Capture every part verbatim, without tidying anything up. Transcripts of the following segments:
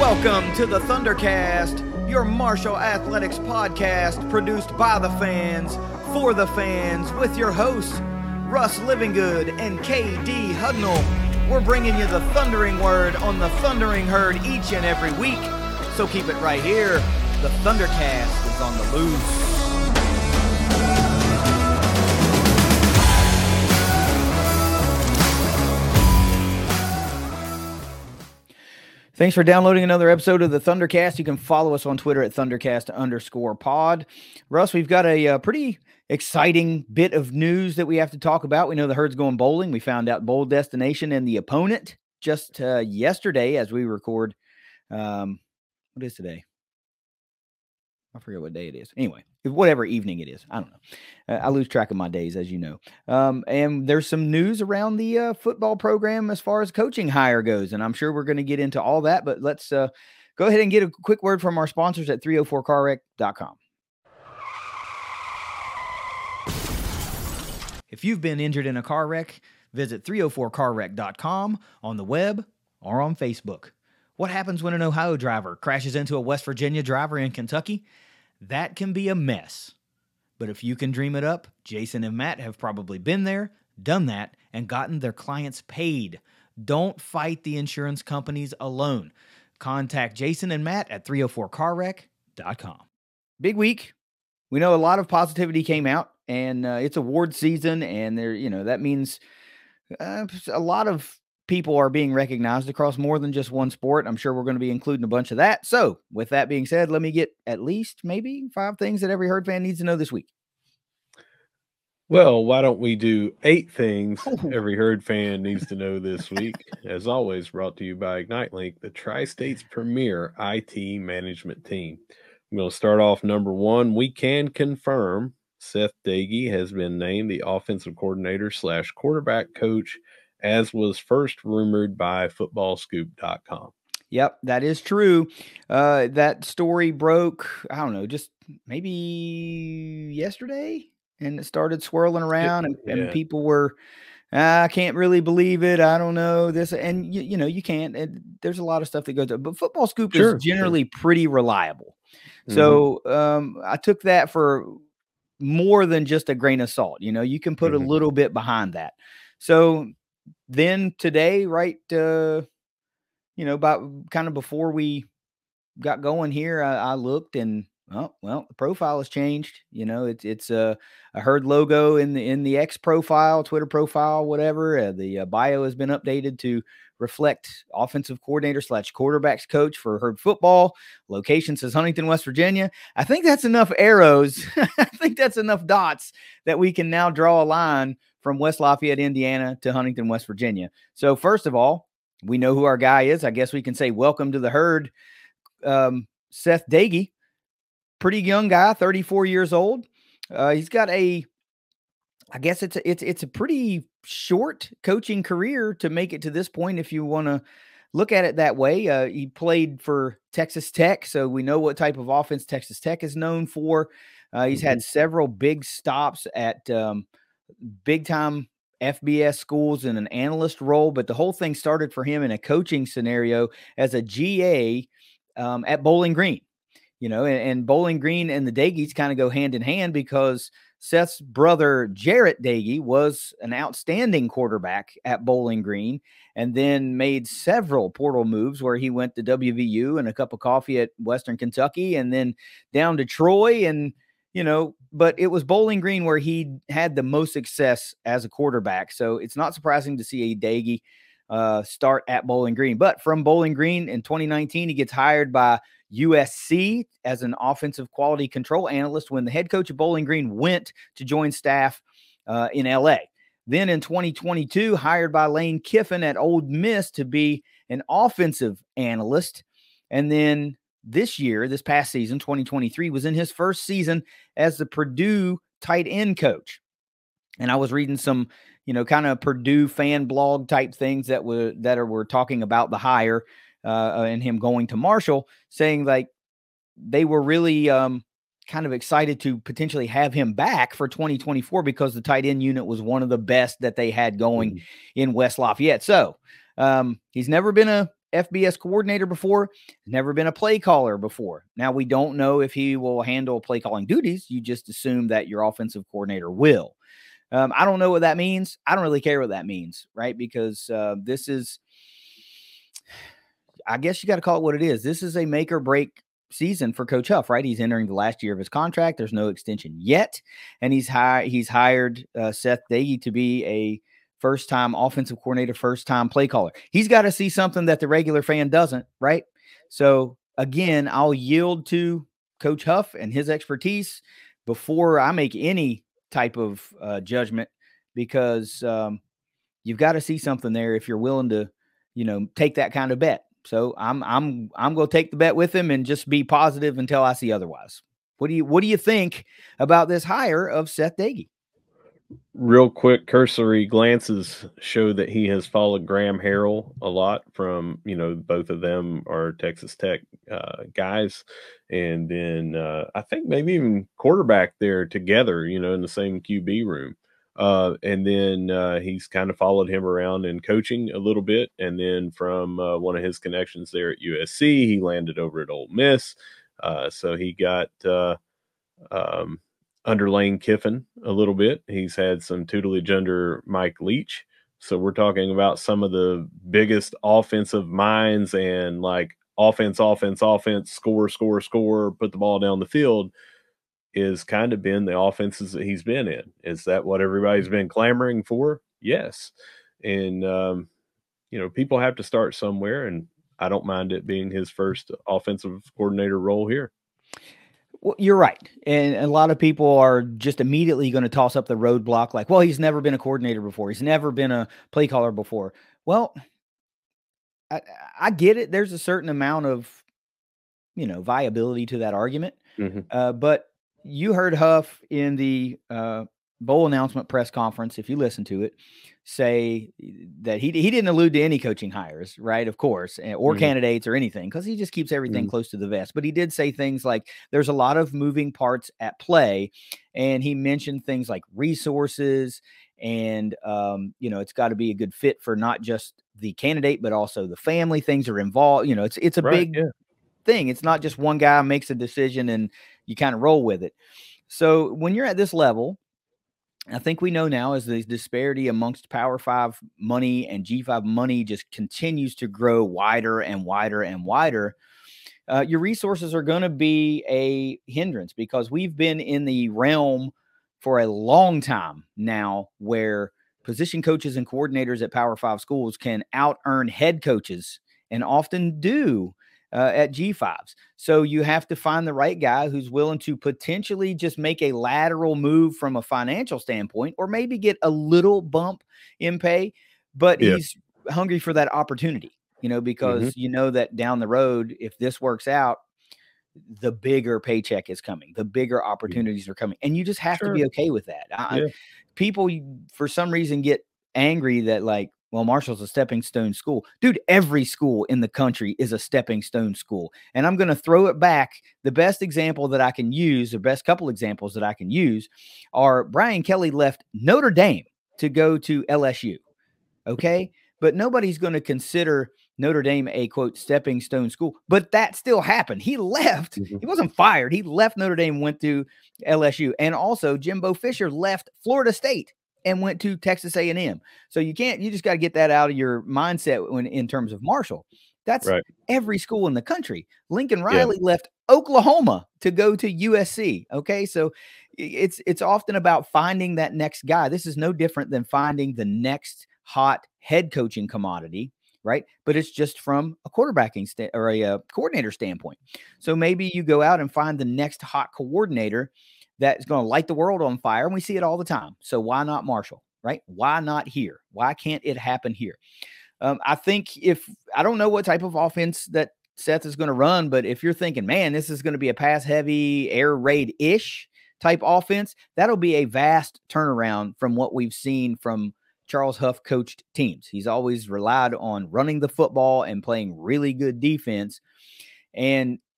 Welcome to the Thundercast, your Marshall Athletics podcast produced by the fans, for the fans, with your hosts, Russ Livingood and K D. Hudnall. We're bringing you the Thundering Word on the Thundering Herd each and every week, so keep it right here. The Thundercast is on the loose. Thanks for downloading another episode of the Thundercast. You can follow us on Twitter at Thundercast underscore pod. Russ, we've got a, a pretty exciting bit of news that we have to talk about. We know the Herd's going bowling. We found out bowl destination and the opponent just uh, yesterday as we record. Um, what is today? I forget what day it is. Anyway, whatever evening it is. I don't know. Uh, I lose track of my days, as you know. Um, and there's some news around the uh, football program as far as coaching hire goes, and I'm sure we're going to get into all that, but let's uh, go ahead and get a quick word from our sponsors at three oh four car wreck dot com. If you've been injured in a car wreck, visit three oh four car wreck dot com on the web or on Facebook. What happens when an Ohio driver crashes into a West Virginia driver in Kentucky? That can be a mess. But if you can dream it up, Jason and Matt have probably been there, done that, and gotten their clients paid. Don't fight the insurance companies alone. Contact Jason and Matt at three oh four car wreck dot com. Big week. We know a lot of positivity came out, and uh, it's award season, and there, you know, that means uh, a lot of people are being recognized across more than just one sport. I'm sure we're going to be including a bunch of that. So with that being said, let me get at least maybe five things that every Herd fan needs to know this week. Well, why don't we do eight things oh. every Herd fan needs to know this week? As always, brought to you by Ignite Link, the Tri-State's premier I T management team. I'm going to start off number one. We can confirm Seth Doege has been named the offensive coordinator slash quarterback coach, as was first rumored by football scoop dot com. Yep, that is true. Uh, that story broke, I don't know, just maybe yesterday, and it started swirling around, and, yeah. and people were, I can't really believe it. I don't know this. And, you, you know, you can't. And there's a lot of stuff that goes up. But Football Scoop sure, is generally sure. pretty reliable. Mm-hmm. So um, I took that for more than just a grain of salt. You know, you can put mm-hmm. a little bit behind that. So then today, right, uh, you know, about kind of before we got going here, I, I looked and, oh, well, the profile has changed. You know, it's it's a, a Herd logo in the in the X profile, Twitter profile, whatever. Uh, the uh, bio has been updated to reflect offensive coordinator slash quarterbacks coach for Herd football. Location says Huntington, West Virginia. I think that's enough arrows. I think that's enough dots that we can now draw a line from West Lafayette, Indiana to Huntington, West Virginia. So first of all, we know who our guy is. I guess we can say welcome to the Herd. Um, Seth Doege, pretty young guy, thirty-four years old. Uh, he's got a, I guess it's a, it's it's a pretty short coaching career to make it to this point, if you want to look at it that way. Uh, he played for Texas Tech, so we know what type of offense Texas Tech is known for. Uh, he's mm-hmm. had several big stops at um, big-time F B S schools in an analyst role, but the whole thing started for him in a coaching scenario as a G A um, at Bowling Green. You know, and, and Bowling Green and the Doeges kind of go hand in hand because Seth's brother, Jarrett Doege, was an outstanding quarterback at Bowling Green and then made several portal moves where he went to W V U and a cup of coffee at Western Kentucky and then down to Troy. And, you know, but it was Bowling Green where he had the most success as a quarterback. So it's not surprising to see a Doege uh, start at Bowling Green. But from Bowling Green in twenty nineteen, he gets hired by U S C as an offensive quality control analyst when the head coach of Bowling Green went to join staff uh, in L A. Then in twenty twenty-two, hired by Lane Kiffin at Ole Miss to be an offensive analyst. And then this year, this past season, twenty twenty-three, was in his first season as the Purdue tight end coach. And I was reading some, you know, kind of Purdue fan blog type things that were, that are, were talking about the hire Uh, and him going to Marshall, saying like they were really um, kind of excited to potentially have him back for twenty twenty-four because the tight end unit was one of the best that they had going in West Lafayette. So um, he's never been a F B S coordinator before, never been a play caller before. Now, we don't know if he will handle play calling duties. You just assume that your offensive coordinator will. Um, I don't know what that means. I don't really care what that means, right? Because uh, this is, I guess you got to call it what it is. This is a make or break season for Coach Huff, right? He's entering the last year of his contract. There's no extension yet. And he's, hi- he's hired uh, Seth Doege to be a first-time offensive coordinator, first-time play caller. He's got to see something that the regular fan doesn't, right? So, again, I'll yield to Coach Huff and his expertise before I make any type of uh, judgment, because um, you've got to see something there if you're willing to, you know, take that kind of bet. So I'm I'm I'm going to take the bet with him and just be positive until I see otherwise. What do you What do you think about this hire of Seth Doege? Real quick, cursory glances show that he has followed Graham Harrell a lot from, you know, both of them are Texas Tech uh, guys. And then uh, I think maybe even quarterback there together, you know, in the same Q B room. Uh, and then uh, he's kind of followed him around in coaching a little bit. And then from uh, one of his connections there at U S C, he landed over at Ole Miss. Uh, so he got uh, um under Lane Kiffin a little bit. He's had some tutelage under Mike Leach. So we're talking about some of the biggest offensive minds and like offense, offense, offense, score, score, score, put the ball down the field is kind of been the offenses that he's been in. Is that what everybody's been clamoring for? Yes. And, um, you know, people have to start somewhere, and I don't mind it being his first offensive coordinator role here. Well, you're right. And a lot of people are just immediately going to toss up the roadblock like, well, he's never been a coordinator before. He's never been a play caller before. Well, I, I get it. There's a certain amount of, you know, viability to that argument. Mm-hmm. Uh, but you heard Huff in the uh, bowl announcement press conference, if you listen to it, say that he he didn't allude to any coaching hires, right? Of course, or mm-hmm. candidates or anything, because he just keeps everything mm-hmm. close to the vest. But he did say things like there's a lot of moving parts at play, and he mentioned things like resources and um, you know, it's got to be a good fit for not just the candidate but also the family. Things are involved. You know, it's it's a right, big yeah. thing. It's not just one guy makes a decision and you kind of roll with it. So when you're at this level, I think we know now is the disparity amongst Power Five money and G five money just continues to grow wider and wider and wider. Uh, your resources are going to be a hindrance, because we've been in the realm for a long time now where position coaches and coordinators at Power Five schools can out earn head coaches, and often do uh, at G fives. So you have to find the right guy who's willing to potentially just make a lateral move from a financial standpoint, or maybe get a little bump in pay, but yeah. he's hungry for that opportunity, you know, because mm-hmm. you know that down the road, if this works out, the bigger paycheck is coming, the bigger opportunities yeah. are coming. And you just have sure. to be okay with that. I, yeah. People for some reason get angry that like, well, Marshall's a stepping stone school. Dude, every school in the country is a stepping stone school. And I'm going to throw it back. The best example that I can use, the best couple examples that I can use, are Brian Kelly left Notre Dame to go to L S U. Okay? But nobody's going to consider Notre Dame a, quote, stepping stone school. But that still happened. He left. Mm-hmm. He wasn't fired. He left Notre Dame, went to L S U. And also, Jimbo Fisher left Florida State and went to Texas A and M. So you can't, you just got to get that out of your mindset when in terms of Marshall. That's right. Every school in the country. Lincoln Riley yeah. left Oklahoma to go to U S C. Okay. So it's, it's often about finding that next guy. This is no different than finding the next hot head coaching commodity, right? But it's just from a quarterbacking st- or a, a coordinator standpoint. So maybe you go out and find the next hot coordinator that's going to light the world on fire, and we see it all the time. So why not Marshall, right? Why not here? Why can't it happen here? Um, I think if – I don't know what type of offense that Seth is going to run, but if you're thinking, man, this is going to be a pass-heavy, air raid-ish type offense, that'll be a vast turnaround from what we've seen from Charles Huff coached teams. He's always relied on running the football and playing really good defense, and –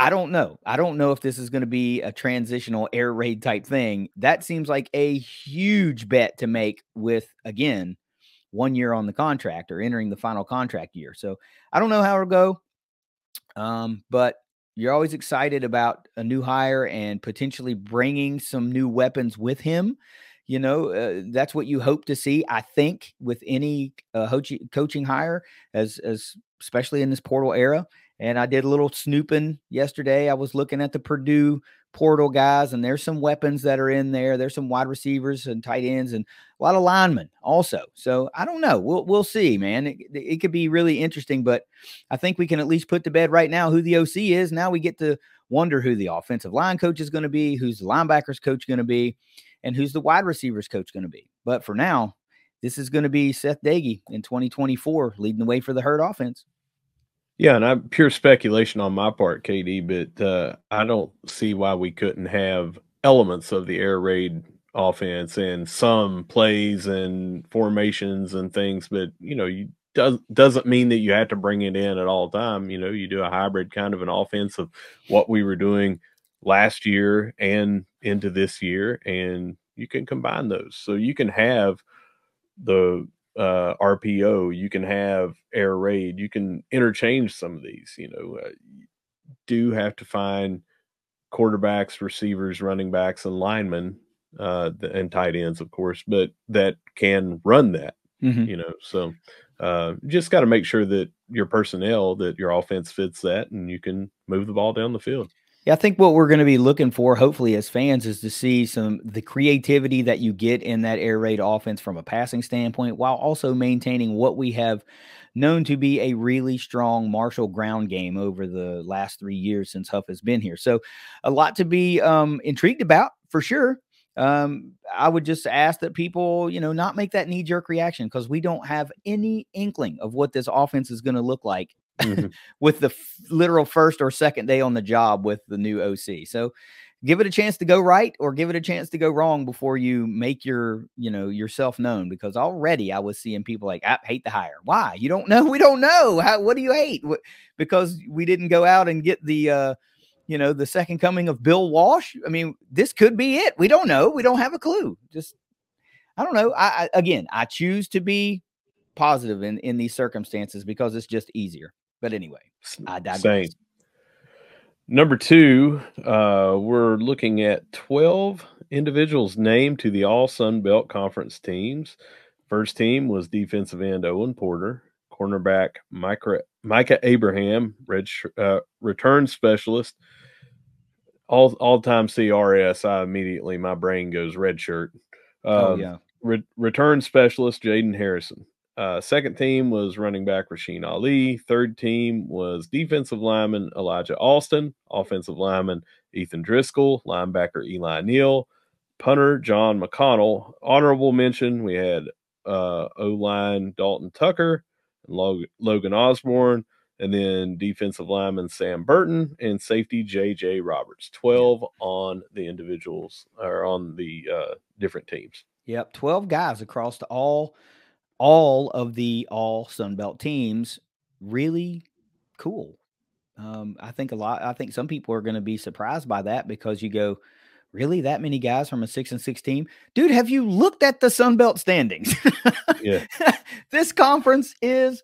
I don't know. I don't know if this is going to be a transitional air raid type thing. That seems like a huge bet to make with, again, one year on the contract or entering the final contract year. So I don't know how it'll go, um, but you're always excited about a new hire and potentially bringing some new weapons with him. You know, uh, that's what you hope to see, I think, with any uh, ho- coaching hire, as as especially in this portal era. And I did a little snooping yesterday. I was looking at the Purdue portal guys, and there's some weapons that are in there. There's some wide receivers and tight ends and a lot of linemen also. So I don't know. We'll we'll see, man. It, it could be really interesting, but I think we can at least put to bed right now who the O C is. Now we get to wonder who the offensive line coach is going to be, who's the linebackers coach going to be, and who's the wide receivers coach going to be. But for now, this is going to be Seth Doege in twenty twenty-four leading the way for the Herd offense. Yeah, and I'm pure speculation on my part, K D, but uh, I don't see why we couldn't have elements of the air raid offense and some plays and formations and things. But, you know, you does, doesn't mean that you have to bring it in at all time. You know, you do a hybrid kind of an offense of what we were doing last year and into this year, and you can combine those. So you can have the – Uh, R P O, you can have air raid, you can interchange some of these. You know, uh, you do have to find quarterbacks, receivers, running backs, and linemen, uh, and tight ends, of course, but that can run that, mm-hmm. you know, so uh, just got to make sure that your personnel, that your offense fits that, and you can move the ball down the field. Yeah, I think what we're going to be looking for, hopefully, as fans, is to see some the creativity that you get in that air raid offense from a passing standpoint, while also maintaining what we have known to be a really strong Marshall ground game over the last three years since Huff has been here. So a lot to be um, intrigued about, for sure. Um, I would just ask that people, you know, not make that knee-jerk reaction, because we don't have any inkling of what this offense is going to look like mm-hmm. with the f- literal first or second day on the job with the new O C. So give it a chance to go right or give it a chance to go wrong before you make your, you know, yourself known, because already I was seeing people like, I hate the hire. Why? You don't know. We don't know. How, what do you hate? What, because we didn't go out and get the, uh, you know, the second coming of Bill Walsh. I mean, this could be it. We don't know. We don't have a clue. Just, I don't know. I, I again, I choose to be positive in, in these circumstances because it's just easier. But anyway, I digress. Same. Number two, uh, we're looking at twelve individuals named to the All Sun Belt Conference teams. First team was defensive end Owen Porter, cornerback Micah, Micah Abraham, red, uh, return specialist, all all time C R S. I immediately my brain goes red shirt. Um, oh yeah, re- return specialist Jaden Harrison. Uh, second team was running back Rasheen Ali. Third team was defensive lineman Elijah Austin, offensive lineman Ethan Driscoll, linebacker Eli Neal, punter John McConnell. Honorable mention, we had uh, O-line Dalton Tucker, Log- Logan Osborne, and then defensive lineman Sam Burton and safety J J Roberts. twelve on the individuals, or on the uh, different teams. Yep, twelve guys across the all All of the all Sunbelt teams. Really cool. Um, I think a lot, I think some people are going to be surprised by that, because you go, really, that many guys from a six and six team? Dude, have you looked at the Sunbelt standings? Yeah. This conference is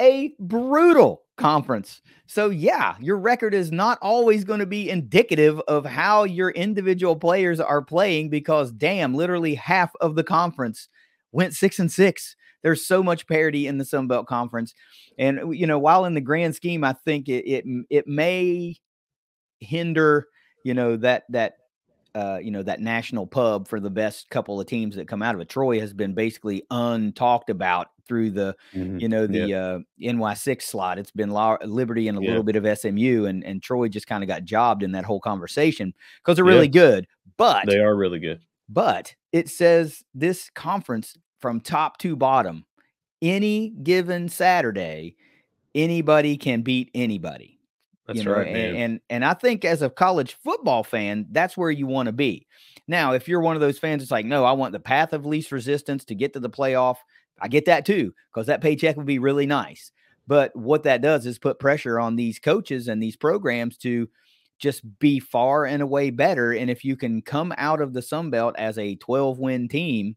a brutal conference. So yeah, your record is not always going to be indicative of how your individual players are playing, because damn, literally half of the conference went six and six. There's so much parity in the Sun Belt Conference. And, you know, while in the grand scheme, I think it it, it may hinder, you know, that, that, uh, you know, that national pub for the best couple of teams that come out of it. Troy has been basically untalked about through the, mm-hmm. you know, the yeah. uh, N Y six slot. It's been La- Liberty and a yeah. little bit of S M U, and, and Troy just kind of got jobbed in that whole conversation, because they're really yeah. good, but they are really good. But it says this conference from top to bottom, any given Saturday, anybody can beat anybody. That's you know? right, man. And, and and I think as a college football fan, that's where you want to be. Now, if you're one of those fans, it's like, no, I want the path of least resistance to get to the playoff. I get that too, because that paycheck would be really nice. But what that does is put pressure on these coaches and these programs to just be far and away better. And if you can come out of the Sun Belt as a twelve win team,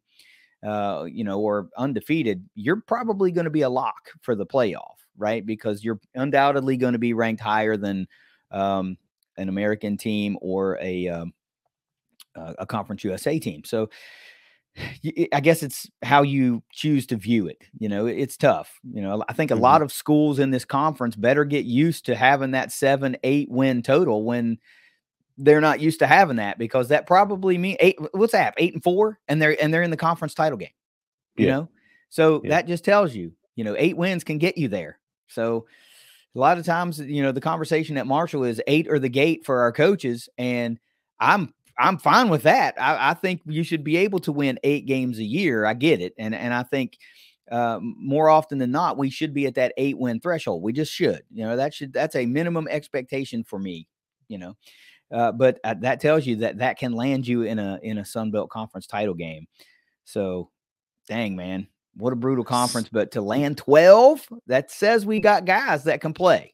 uh, you know, or undefeated, you're probably going to be a lock for the playoff, right? Because you're undoubtedly going to be ranked higher than um, an American team or a um, a Conference U S A team. So I guess it's how you choose to view it. You know, it's tough. You know, I think a mm-hmm. lot of schools in this conference better get used to having that seven, eight win total when they're not used to having that, because that probably means eight, what's that, eight and four, and they're, and they're in the conference title game, you yeah. know? So yeah. that just tells you, you know, eight wins can get you there. So a lot of times, you know, the conversation at Marshall is eight or the gate for our coaches. And I'm, I'm fine with that. I, I think you should be able to win eight games a year. I get it. And and I think uh, more often than not, we should be at that eight win threshold. We just should, you know, that should, that's a minimum expectation for me, you know, uh, but uh, that tells you that that can land you in a, in a Sun Belt Conference title game. So dang, man, what a brutal conference, but to land twelve, that says we got guys that can play.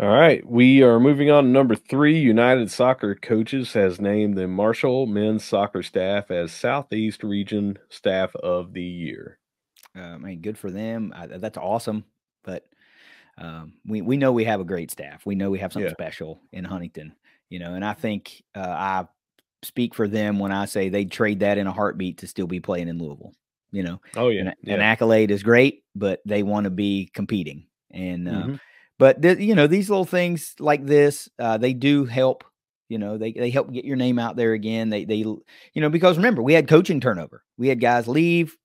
All right, we are moving on to number three. United Soccer Coaches has named the Marshall men's soccer staff as Southeast Region Staff of the Year. Uh, man, good for them. I, that's awesome. But um, we we know we have a great staff. We know we have something yeah. special in Huntington, you know. And I think uh, I speak for them when I say they'd trade that in a heartbeat to still be playing in Louisville. You know, oh yeah, an, yeah. an accolade is great, but they want to be competing and. Uh, mm-hmm. But, th- you know, these little things like this, uh, they do help, you know, they, they help get your name out there again. They, they, you know, because remember, we had coaching turnover. We had guys leave,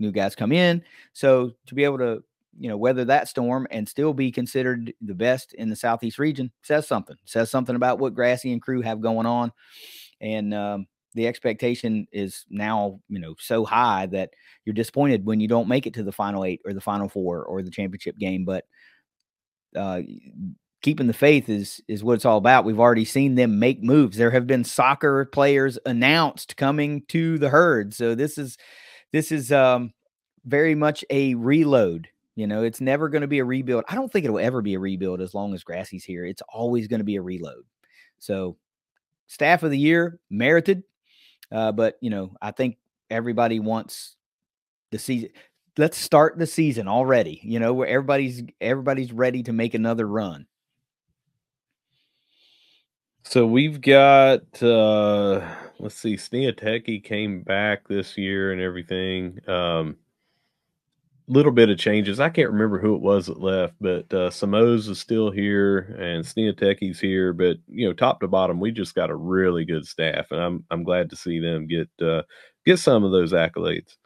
new guys come in. So to be able to, you know, weather that storm and still be considered the best in the Southeast region says something, says something about what Grassy and crew have going on. And um, the expectation is now, you know, so high that you're disappointed when you don't make it to the final eight or the final four or the championship game. But Uh, keeping the faith is is what it's all about. We've already seen them make moves. There have been soccer players announced coming to the Herd. So this is this is um, very much a reload. You know, it's never going to be a rebuild. I don't think it will ever be a rebuild as long as Grassy's here. It's always going to be a reload. So staff of the year, merited. Uh, but, you know, I think everybody wants the season. Let's start the season already, you know, where everybody's everybody's ready to make another run. So we've got, uh, let's see, Sneatechy came back this year and everything. A um, little bit of changes. I can't remember who it was that left, but uh, Samo's is still here and Sneatechy's here. But, you know, top to bottom, we just got a really good staff, and I'm I'm glad to see them get uh, get some of those accolades.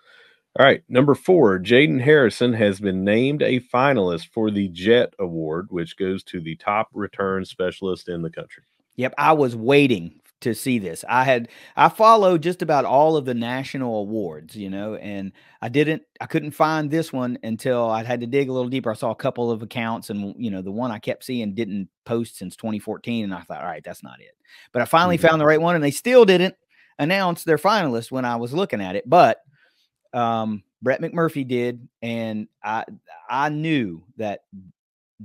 All right, number four, Jaden Harrison has been named a finalist for the Jet Award, which goes to the top return specialist in the country. Yep, I was waiting to see this. I had I follow just about all of the national awards, you know, and I didn't I couldn't find this one until I had to dig a little deeper. I saw a couple of accounts, and you know, the one I kept seeing didn't post since twenty fourteen, and I thought, all right, that's not it. But I finally mm-hmm. found the right one, and they still didn't announce their finalist when I was looking at it, but Um, Brett McMurphy did, and I I knew that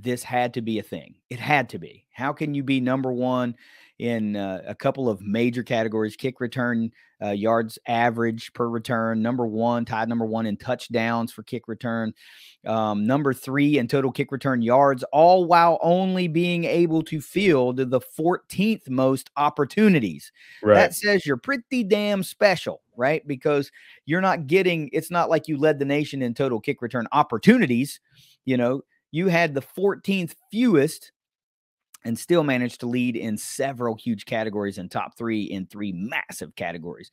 this had to be a thing. It had to be. How can you be number one in uh, a couple of major categories, kick return, uh, yards average per return, number one, tied number one in touchdowns for kick return, um, number three in total kick return yards, all while only being able to field the fourteenth most opportunities. Right. That says you're pretty damn special, right? Because you're not getting, it's not like you led the nation in total kick return opportunities. You know, you had the fourteenth fewest and still managed to lead in several huge categories and top three in three massive categories.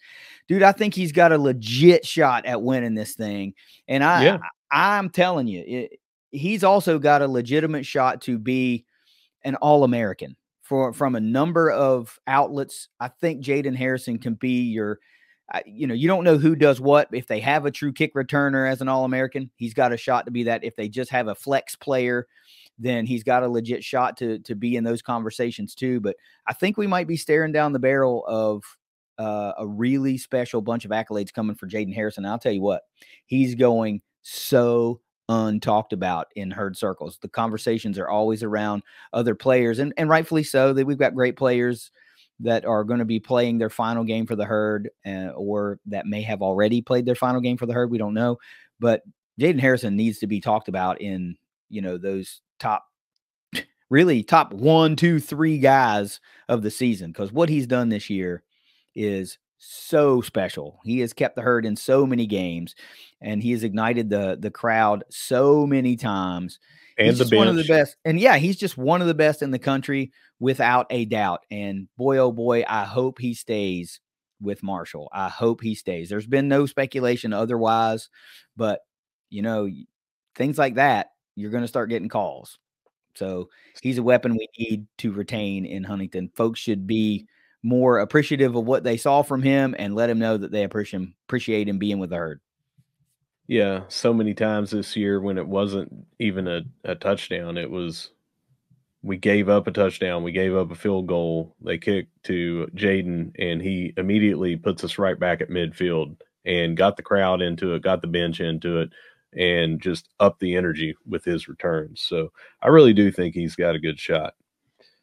Dude, I think he's got a legit shot at winning this thing. And I, yeah. I I'm telling you, it, he's also got a legitimate shot to be an All-American for, from a number of outlets. I think Jaden Harrison can be your, you know, you don't know who does what. If they have a true kick returner as an All-American, he's got a shot to be that. If they just have a flex player, then he's got a legit shot to to be in those conversations too. But I think we might be staring down the barrel of uh, a really special bunch of accolades coming for Jaden Harrison. And I'll tell you what, he's going so untalked about in Herd circles. The conversations are always around other players, and, and rightfully so, that we've got great players that are going to be playing their final game for the Herd, uh, or that may have already played their final game for the Herd. We don't know, but Jaden Harrison needs to be talked about in, you know, those top, really top one, two, three guys of the season, because what he's done this year is so special. He has kept the Herd in so many games, and he has ignited the the crowd so many times. And he's the just one of the best. And yeah, he's just one of the best in the country without a doubt. And boy, oh boy, I hope he stays with Marshall. I hope he stays. There's been no speculation otherwise, but you know, things like that, you're going to start getting calls. So he's a weapon we need to retain in Huntington. Folks should be more appreciative of what they saw from him and let him know that they appreciate him, appreciate him being with the Herd. Yeah, so many times this year when it wasn't even a, a touchdown, it was we gave up a touchdown, we gave up a field goal, they kicked to Jaden, and he immediately puts us right back at midfield and got the crowd into it, got the bench into it, and just upped the energy with his returns. So I really do think he's got a good shot.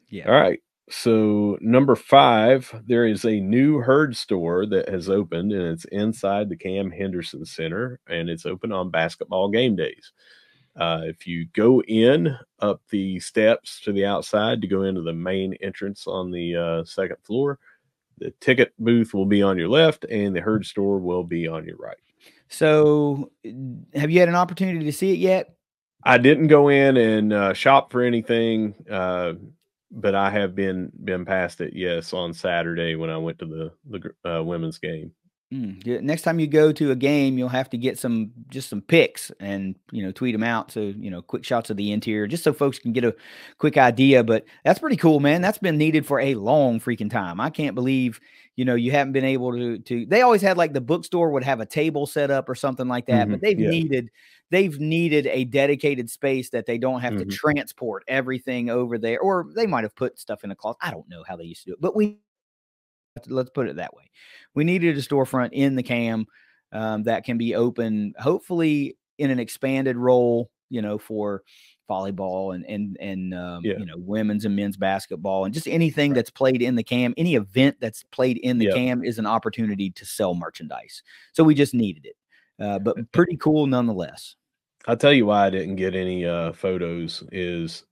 Yeah. All right. So number five, there is a new Herd store that has opened, and it's inside the Cam Henderson Center, and it's open on basketball game days. Uh, if you go in up the steps to the outside to go into the main entrance on the uh, second floor, the ticket booth will be on your left and the Herd store will be on your right. So have you had an opportunity to see it yet? I didn't go in and uh, shop for anything, uh, but I have been been past it, yes, on Saturday when I went to the, the uh, women's game. Mm. Next time you go to a game, you'll have to get some just some pics and, you know, tweet them out. So, you know, quick shots of the interior just so folks can get a quick idea. But that's pretty cool, man. That's been needed for a long freaking time. I can't believe, you know, you haven't been able to to they always had like the bookstore would have a table set up or something like that. Mm-hmm. But they've yeah. needed They've needed a dedicated space that they don't have mm-hmm. to transport everything over there, or they might have put stuff in a closet. I don't know how they used to do it, but we let's put it that way. We needed a storefront in the Cam um, that can be open, hopefully in an expanded role, you know, for volleyball and and and um, yeah. you know, women's and men's basketball and just anything right. that's played in the Cam. Any event that's played in the yeah. Cam is an opportunity to sell merchandise. So we just needed it, uh, but pretty cool nonetheless. I'll tell you why I didn't get any uh, photos is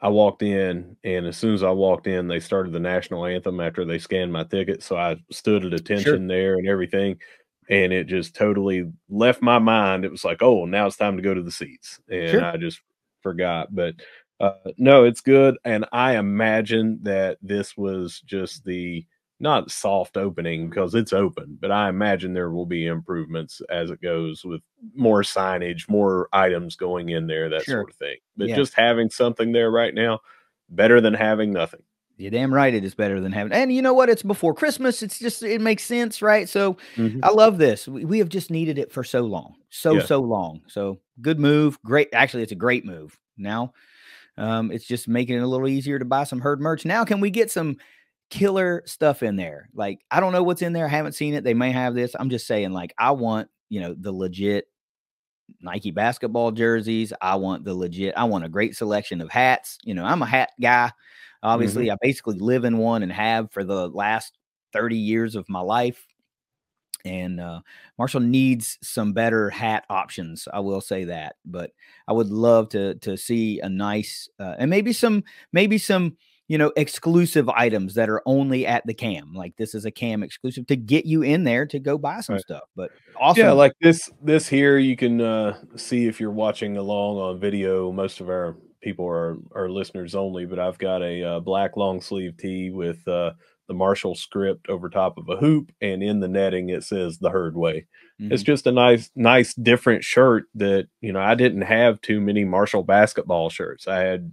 I walked in, and as soon as I walked in, they started the national anthem after they scanned my ticket. So I stood at attention sure. there and everything, and it just totally left my mind. It was like, oh, now it's time to go to the seats. And sure. I just forgot. But uh, no, it's good. And I imagine that this was just the not soft opening because it's open, but I imagine there will be improvements as it goes with more signage, more items going in there, that sure. sort of thing. But yeah. just having something there right now, better than having nothing. You're damn right. It is better than having. And you know what? It's before Christmas. It's just, it makes sense. Right. So mm-hmm. I love this. We, we have just needed it for so long. So, yeah. so long. So good move. Great. Actually, it's a great move. Now um, it's just making it a little easier to buy some Herd merch. Now, can we get some killer stuff in there? Like, I don't know what's in there. I haven't seen it. They may have this. I'm just saying, like, I want, you know, the legit Nike basketball jerseys. I want the legit, I want a great selection of hats. You know, I'm a hat guy. Obviously, mm-hmm. I basically live in one and have for the last thirty years of my life. And uh, Marshall needs some better hat options. I will say that, but I would love to to see a nice uh, and maybe some, maybe some, you know, exclusive items that are only at the Cam. Like, this is a Cam exclusive to get you in there to go buy some right. stuff. But also, yeah, like this, this here, you can uh, see if you're watching along on video. Most of our people are, are listeners only, but I've got a uh, black long sleeve tee with uh, the Marshall script over top of a hoop. And in the netting, it says the Herd way. Mm-hmm. It's just a nice, nice, different shirt that, you know, I didn't have too many Marshall basketball shirts. I had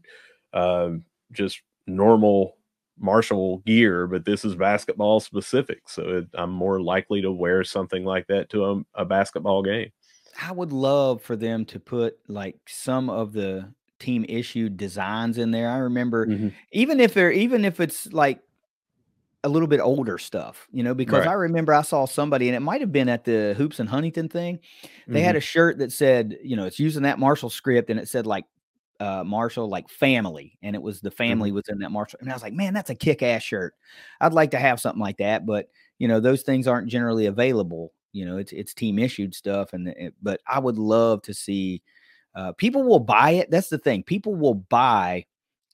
uh, just normal Marshall gear, but this is basketball specific. So it, I'm more likely to wear something like that to a, a basketball game. I would love for them to put like some of the team issued designs in there. I remember mm-hmm. even if they're, even if it's like a little bit older stuff, you know, because right. I remember I saw somebody, and it might've been at the Hoops and Huntington thing. They mm-hmm. had a shirt that said, you know, it's using that Marshall script, and it said like uh, Marshall, like family. And it was the family was in that Marshall. And I was like, man, that's a kick-ass shirt. I'd like to have something like that. But, you know, those things aren't generally available. You know, it's it's team issued stuff. And it, but I would love to see uh, people will buy it. That's the thing. People will buy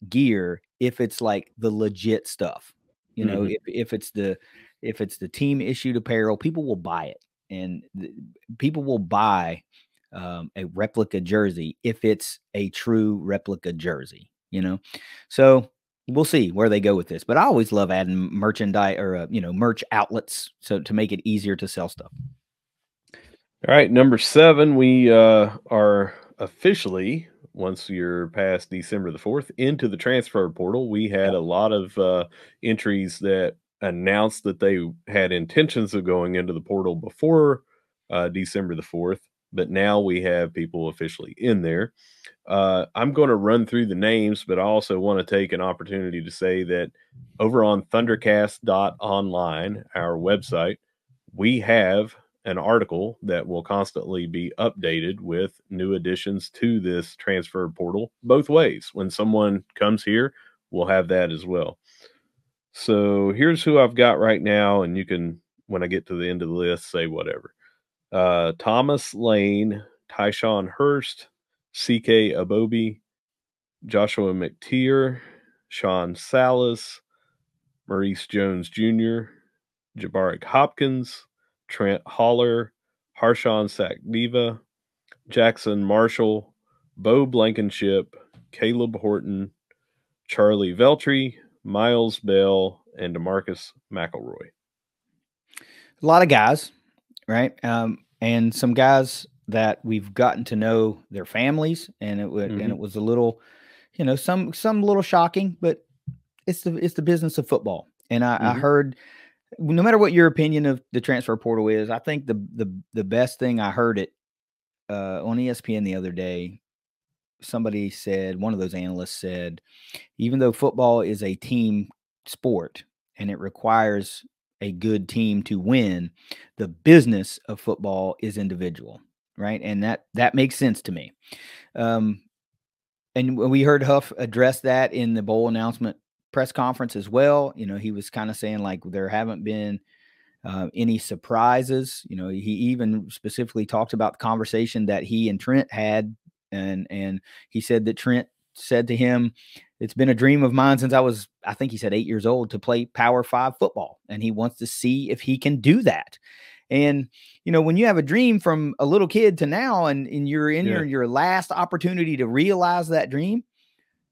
gear if it's like the legit stuff. You know, mm-hmm. if, if it's the if it's the team issued apparel, people will buy it. And th- people will buy um, a replica jersey if it's a true replica jersey, you know? So we'll see where they go with this, but I always love adding merchandise or, uh, you know, merch outlets. So to make it easier to sell stuff. All right. Number seven, we uh, are officially, once you're past December the fourth, into the transfer portal. We had a lot of uh, entries that announced that they had intentions of going into the portal before uh, December the fourth, but now we have people officially in there. Uh, I'm going to run through the names, but I also want to take an opportunity to say that over on thundercast dot online, our website, we have an article that will constantly be updated with new additions to this transfer portal both ways. When someone comes here, we'll have that as well. So here's who I've got right now, and you can, when I get to the end of the list, say whatever. Uh, Thomas Lane, Tyshawn Hurst, C K Abobi, Joshua McTeer, Sean Salas, Maurice Jones Junior, Jabaric Hopkins, Trent Holler, Harshawn Sakdeva, Jackson Marshall, Bo Blankenship, Caleb Horton, Charlie Veltri, Miles Bell, and DeMarcus McElroy. A lot of guys, right? Um, and some guys that we've gotten to know their families, and it would, mm-hmm. and it was a little, you know, some some little shocking, but it's the it's the business of football. And I, mm-hmm. I heard, no matter what your opinion of the transfer portal is, I think the the the best thing I heard it uh, on E S P N the other day. Somebody said, one of those analysts said, even though football is a team sport and it requires a good team to win, the business of football is individual, right? And that that makes sense to me. Um, and we heard Huff address that in the bowl announcement press conference as well. You know, he was kind of saying like there haven't been uh, any surprises. You know, he even specifically talked about the conversation that he and Trent had. And and he said that Trent said to him, it's been a dream of mine since I was, I think he said eight years old, to play Power Five football. And he wants to see if he can do that. And, you know, when you have a dream from a little kid to now and, and you're in yeah. your, your last opportunity to realize that dream,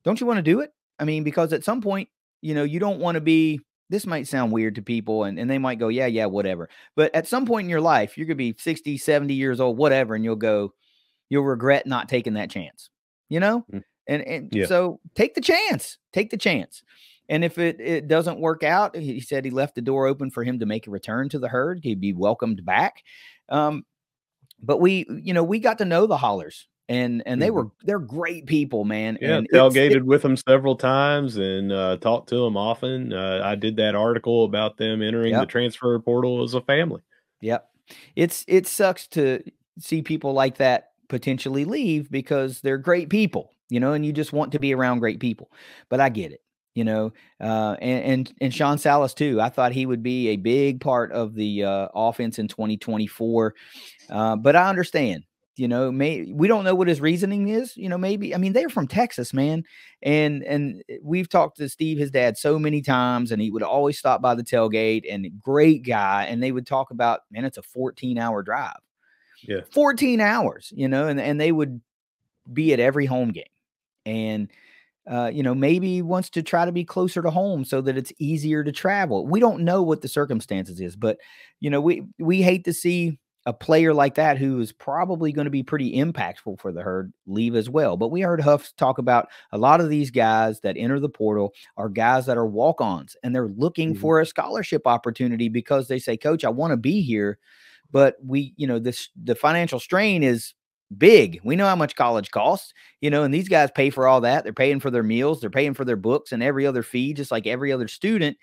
don't you want to do it? I mean, because at some point, you know, you don't want to be, this might sound weird to people and, and they might go, yeah, yeah, whatever. But at some point in your life, you're going to be sixty, seventy years old, whatever, and you'll go, you'll regret not taking that chance, you know? And and yeah. so take the chance, take the chance. And if it, it doesn't work out, he said he left the door open for him to make a return to the herd. He'd be welcomed back. Um, but we, you know, we got to know the Hollers and, and they were, they're great people, man. Yeah, and tailgated it, with them several times and uh, talked to them often. Uh, I did that article about them entering yep. the transfer portal as a family. Yep. It's, it sucks to see people like that potentially leave because they're great people, you know, and you just want to be around great people, but I get it, you know, uh, and, and, and Sean Salas too. I thought he would be a big part of the uh, offense in twenty twenty-four. Uh, but I understand, you know, may, we don't know what his reasoning is, you know, maybe, I mean, they're from Texas, man. And, and we've talked to Steve, his dad, so many times, and he would always stop by the tailgate and great guy. And they would talk about, man, it's a fourteen hour drive. Yeah. fourteen hours, you know, and, and they would be at every home game and, uh, you know, maybe wants to try to be closer to home so that it's easier to travel. We don't know what the circumstances is, but, you know, we, we hate to see a player like that who is probably going to be pretty impactful for the herd leave as well. But we heard Huff talk about a lot of these guys that enter the portal are guys that are walk-ons and they're looking mm-hmm. for a scholarship opportunity because they say, coach, I want to be here. But we, you know, this, the financial strain is big. We know how much college costs, you know, and these guys pay for all that. They're paying for their meals. They're paying for their books and every other fee, just like every other student.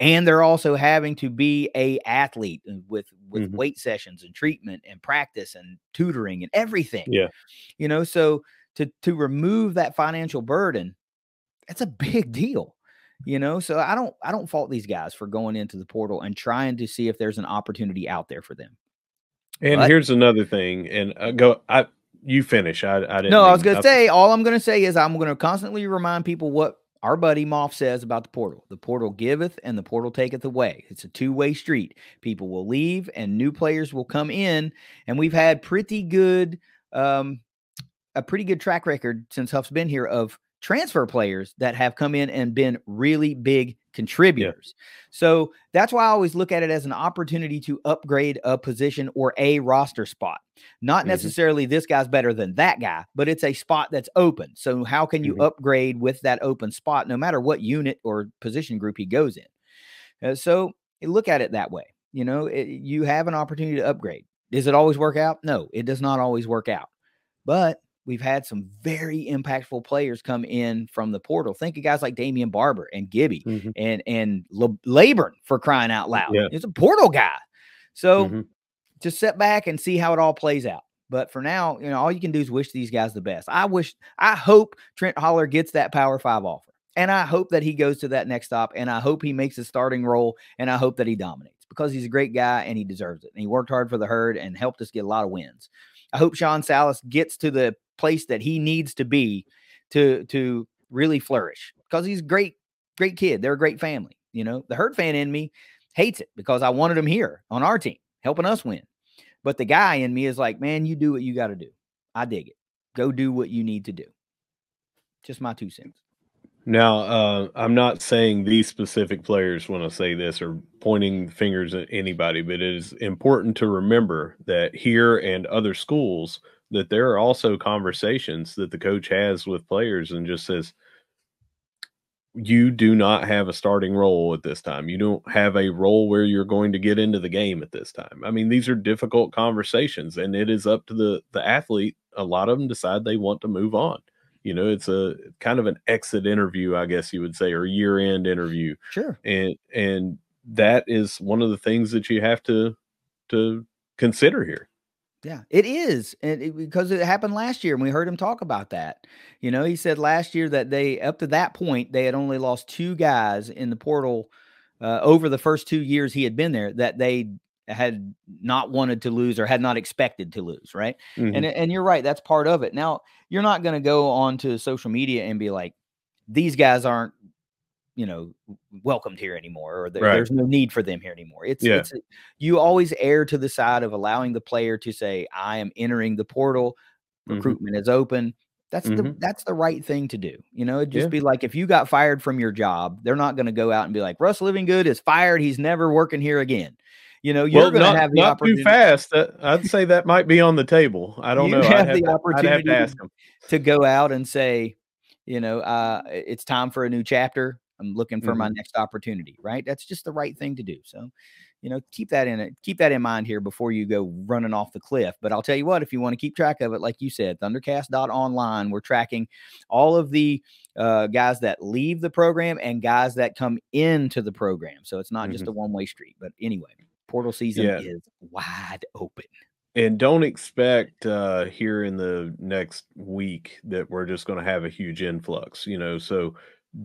And they're also having to be a athlete with, with mm-hmm. weight sessions and treatment and practice and tutoring and everything, yeah. you know, so to to remove that financial burden, that's a big deal, you know? So I don't, I don't fault these guys for going into the portal and trying to see if there's an opportunity out there for them. And but, here's another thing. And uh, go, I, you finish. I, I didn't. No, I was going to say, all I'm going to say is I'm going to constantly remind people what our buddy Moff says about the portal. The portal giveth and the portal taketh away. It's a two-way street. People will leave and new players will come in. And we've had pretty good, um, a pretty good track record since Huff's been here of transfer players that have come in and been really big contributors. Yeah. So that's why I always look at it as an opportunity to upgrade a position or a roster spot. Not mm-hmm. necessarily this guy's better than that guy, but it's a spot that's open. So how can you mm-hmm. upgrade with that open spot, no matter what unit or position group he goes in? Uh, so look at it that way. You know, it, you have an opportunity to upgrade. Does it always work out? No, it does not always work out. But we've had some very impactful players come in from the portal. Think of guys like Damian Barber and Gibby mm-hmm. and, and Le- Laburn, for crying out loud. Yeah. It's a portal guy. So mm-hmm. just sit back and see how it all plays out. But for now, you know, all you can do is wish these guys the best. I wish, I hope Trent Holler gets that Power Five offer. And I hope that he goes to that next stop. And I hope he makes a starting role. And I hope that he dominates, because he's a great guy and he deserves it. And he worked hard for the Herd and helped us get a lot of wins. I hope Sean Salas gets to the place that he needs to be to to really flourish, because he's a great, great kid. They're a great family. You know, the Herd fan in me hates it because I wanted him here on our team, helping us win. But the guy in me is like, man, you do what you got to do. I dig it. Go do what you need to do. Just my two cents. Now, uh, I'm not saying these specific players when I say this or pointing fingers at anybody, but it is important to remember that here and other schools, that there are also conversations that the coach has with players and just says, you do not have a starting role at this time. You don't have a role where you're going to get into the game at this time. I mean, these are difficult conversations, and it is up to the, the athlete. A lot of them decide they want to move on. You know, it's a kind of an exit interview, I guess you would say, or year end interview. Sure. And, and that is one of the things that you have to, to consider here. Yeah, it is, and it, because it happened last year, and we heard him talk about that. You know, he said last year that they, up to that point, they had only lost two guys in the portal uh, over the first two years he had been there that they had not wanted to lose or had not expected to lose, right? Mm-hmm. And and you're right, that's part of it. Now, you're not going to go on to social media and be like, these guys aren't, you know, welcomed here anymore, or th- right. there's no need for them here anymore. It's, yeah. it's, you always err to the side of allowing the player to say, I am entering the portal. Recruitment mm-hmm. is open. That's mm-hmm. the, that's the right thing to do. You know, it'd just yeah. be like, if you got fired from your job, they're not going to go out and be like, Russ Livingood is fired. He's never working here again. You know, you're well, going to have the not opportunity. Too fast. Uh, I'd say that might be on the table. I don't you know. Have I'd, the have, opportunity I'd have to ask them to go out and say, you know, uh, it's time for a new chapter. I'm looking for mm-hmm. my next opportunity, right? That's just the right thing to do. So, you know, keep that in it. Keep that in mind here before you go running off the cliff. But I'll tell you what, if you want to keep track of it, like you said, Thundercast dot online, we're tracking all of the uh, guys that leave the program and guys that come into the program. So it's not mm-hmm. just a one-way street. But anyway, portal season yeah. is wide open. And don't expect uh, here in the next week that we're just going to have a huge influx, you know, so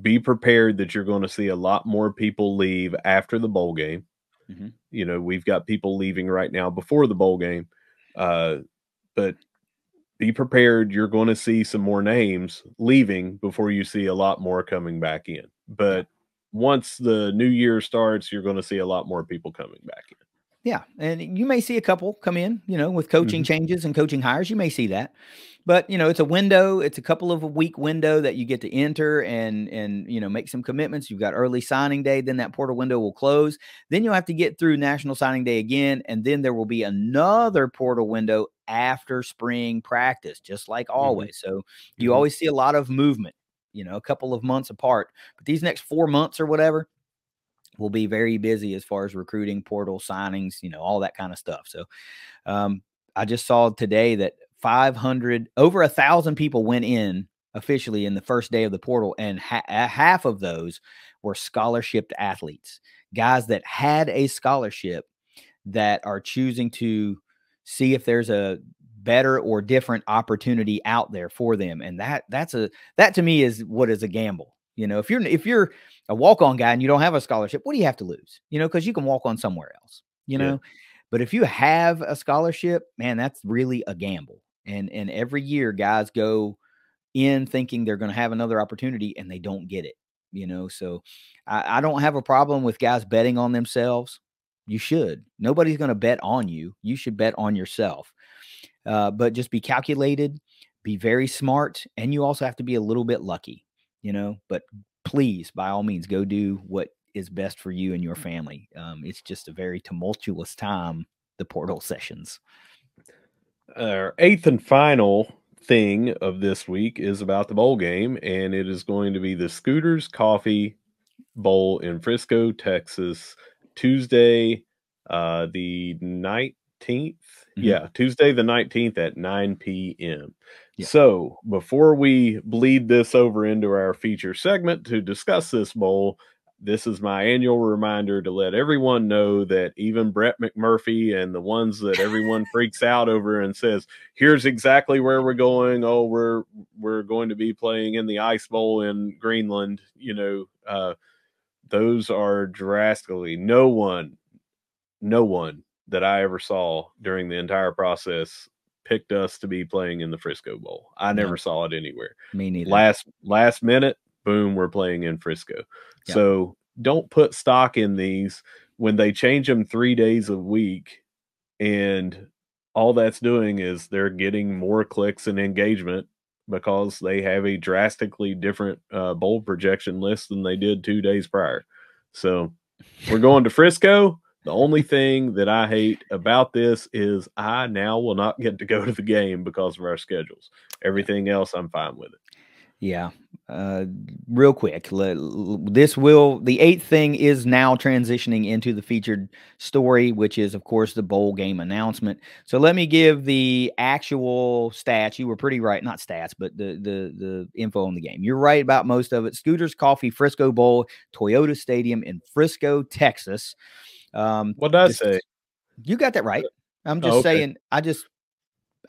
be prepared that you're going to see a lot more people leave after the bowl game. Mm-hmm. You know, we've got people leaving right now before the bowl game. Uh, but be prepared. You're going to see some more names leaving before you see a lot more coming back in. But once the new year starts, you're going to see a lot more people coming back in. Yeah. And you may see a couple come in, you know, with coaching mm-hmm. changes and coaching hires. You may see that. But, you know, it's a window. It's a couple of a week window that you get to enter and, and, you know, make some commitments. You've got early signing day. Then that portal window will close. Then you'll have to get through national signing day again. And then there will be another portal window after spring practice, just like always. Mm-hmm. So you mm-hmm. always see a lot of movement, you know, a couple of months apart. But these next four months or whatever will be very busy as far as recruiting, portal signings, you know, all that kind of stuff. So um, I just saw today that five hundred, over a thousand people went in officially in the first day of the portal, and ha- half of those were scholarship athletes, guys that had a scholarship that are choosing to see if there's a better or different opportunity out there for them. And that that's a that to me is what is a gamble. You know, if you're if you're a walk-on guy and you don't have a scholarship, what do you have to lose? You know, because you can walk on somewhere else, you know. Yeah. But if you have a scholarship, man, that's really a gamble. And and every year guys go in thinking they're going to have another opportunity and they don't get it, you know. So I, I don't have a problem with guys betting on themselves. You should. Nobody's going to bet on you. You should bet on yourself. Uh, but just be calculated, be very smart, and you also have to be a little bit lucky, you know. But please, by all means, go do what is best for you and your family. Um, it's just a very tumultuous time, the portal sessions. Our eighth and final thing of this week is about the bowl game, and it is going to be the Scooters Coffee Bowl in Frisco, Texas, Tuesday, uh, the nineteenth. Mm-hmm. Yeah, Tuesday the nineteenth at nine p.m. Yeah. So before we bleed this over into our feature segment to discuss this bowl, this is my annual reminder to let everyone know that even Brett McMurphy and the ones that everyone freaks out over and says, here's exactly where we're going. Oh, we're, we're going to be playing in the Ice Bowl in Greenland. You know, uh, those are drastically no one, no one that I ever saw during the entire process picked us to be playing in the Frisco Bowl. I no. never saw it anywhere. Me neither. Last, last minute, boom, we're playing in Frisco. Yep. So don't put stock in these when they change them three days a week. And all that's doing is they're getting more clicks and engagement because they have a drastically different uh, bowl projection list than they did two days prior. So we're going to Frisco. The only thing that I hate about this is I now will not get to go to the game because of our schedules. Everything else, I'm fine with it. Yeah. Uh, real quick, this will, the eighth thing is now transitioning into the featured story, which is, of course, the bowl game announcement. So let me give the actual stats. You were pretty right. Not stats, but the, the, the info on the game. You're right about most of it. Scooters Coffee Frisco Bowl, Toyota Stadium in Frisco, Texas. Um, what did I just, say? You got that right. I'm just oh, okay. saying, I just,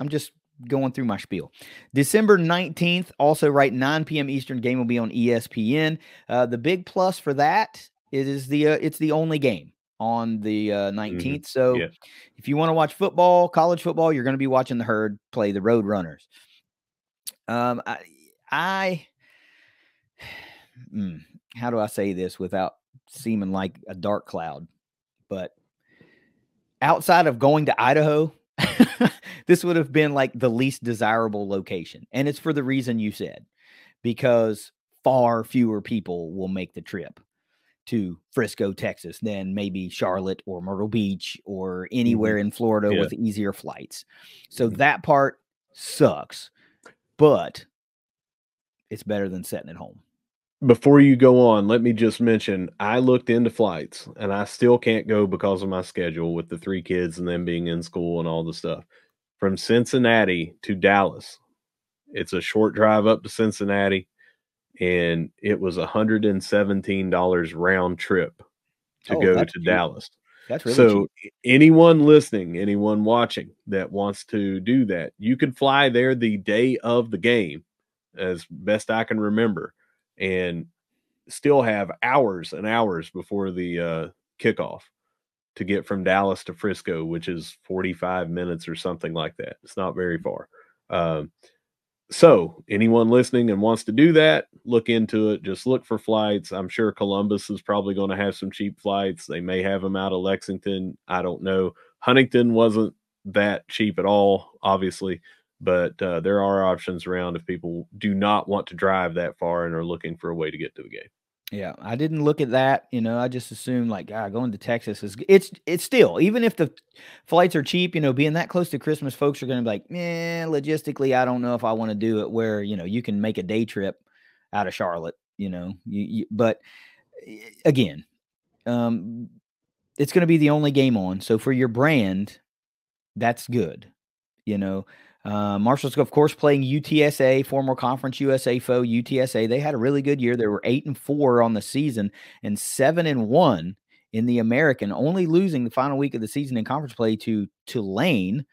I'm just going through my spiel. December nineteenth, also right, nine p.m. Eastern, game will be on E S P N. Uh, the big plus for that is the uh, it's the only game on the uh, nineteenth. Mm-hmm. So yeah. If you want to watch football, college football, you're going to be watching the Herd play the Road Runners. Um, I, I mm, how do I say this without seeming like a dark cloud? But outside of going to Idaho, this would have been like the least desirable location. And it's for the reason you said, because far fewer people will make the trip to Frisco, Texas than maybe Charlotte or Myrtle Beach or anywhere in Florida yeah. with easier flights. So that part sucks, but it's better than sitting at home. Before you go on, let me just mention, I looked into flights and I still can't go because of my schedule with the three kids and them being in school and all the stuff. From Cincinnati to Dallas, it's a short drive up to Cincinnati, and it was one hundred seventeen dollars round trip to oh, go to cheap. Dallas. That's really so cheap. Anyone listening, anyone watching that wants to do that, you can fly there the day of the game, as best I can remember, and still have hours and hours before the uh, kickoff to get from Dallas to Frisco, which is forty-five minutes or something like that. It's not very far. Um, so anyone listening and wants to do that, look into it. Just look for flights. I'm sure Columbus is probably going to have some cheap flights. They may have them out of Lexington. I don't know. Huntington wasn't that cheap at all, obviously. But uh, there are options around if people do not want to drive that far and are looking for a way to get to the game. Yeah, I didn't look at that. You know, I just assumed like ah, going to Texas is it's it's still, even if the flights are cheap, you know, being that close to Christmas, folks are going to be like, eh, logistically, I don't know if I want to do it where, you know, you can make a day trip out of Charlotte, you know. You, you, but again, um, it's going to be the only game on. So for your brand, that's good, you know. Uh, Marshall's, of course, playing U T S A, former Conference U S A foe, U T S A. They had a really good year. They were eight and four on the season and seven and one in the American, only losing the final week of the season in conference play to Tulane.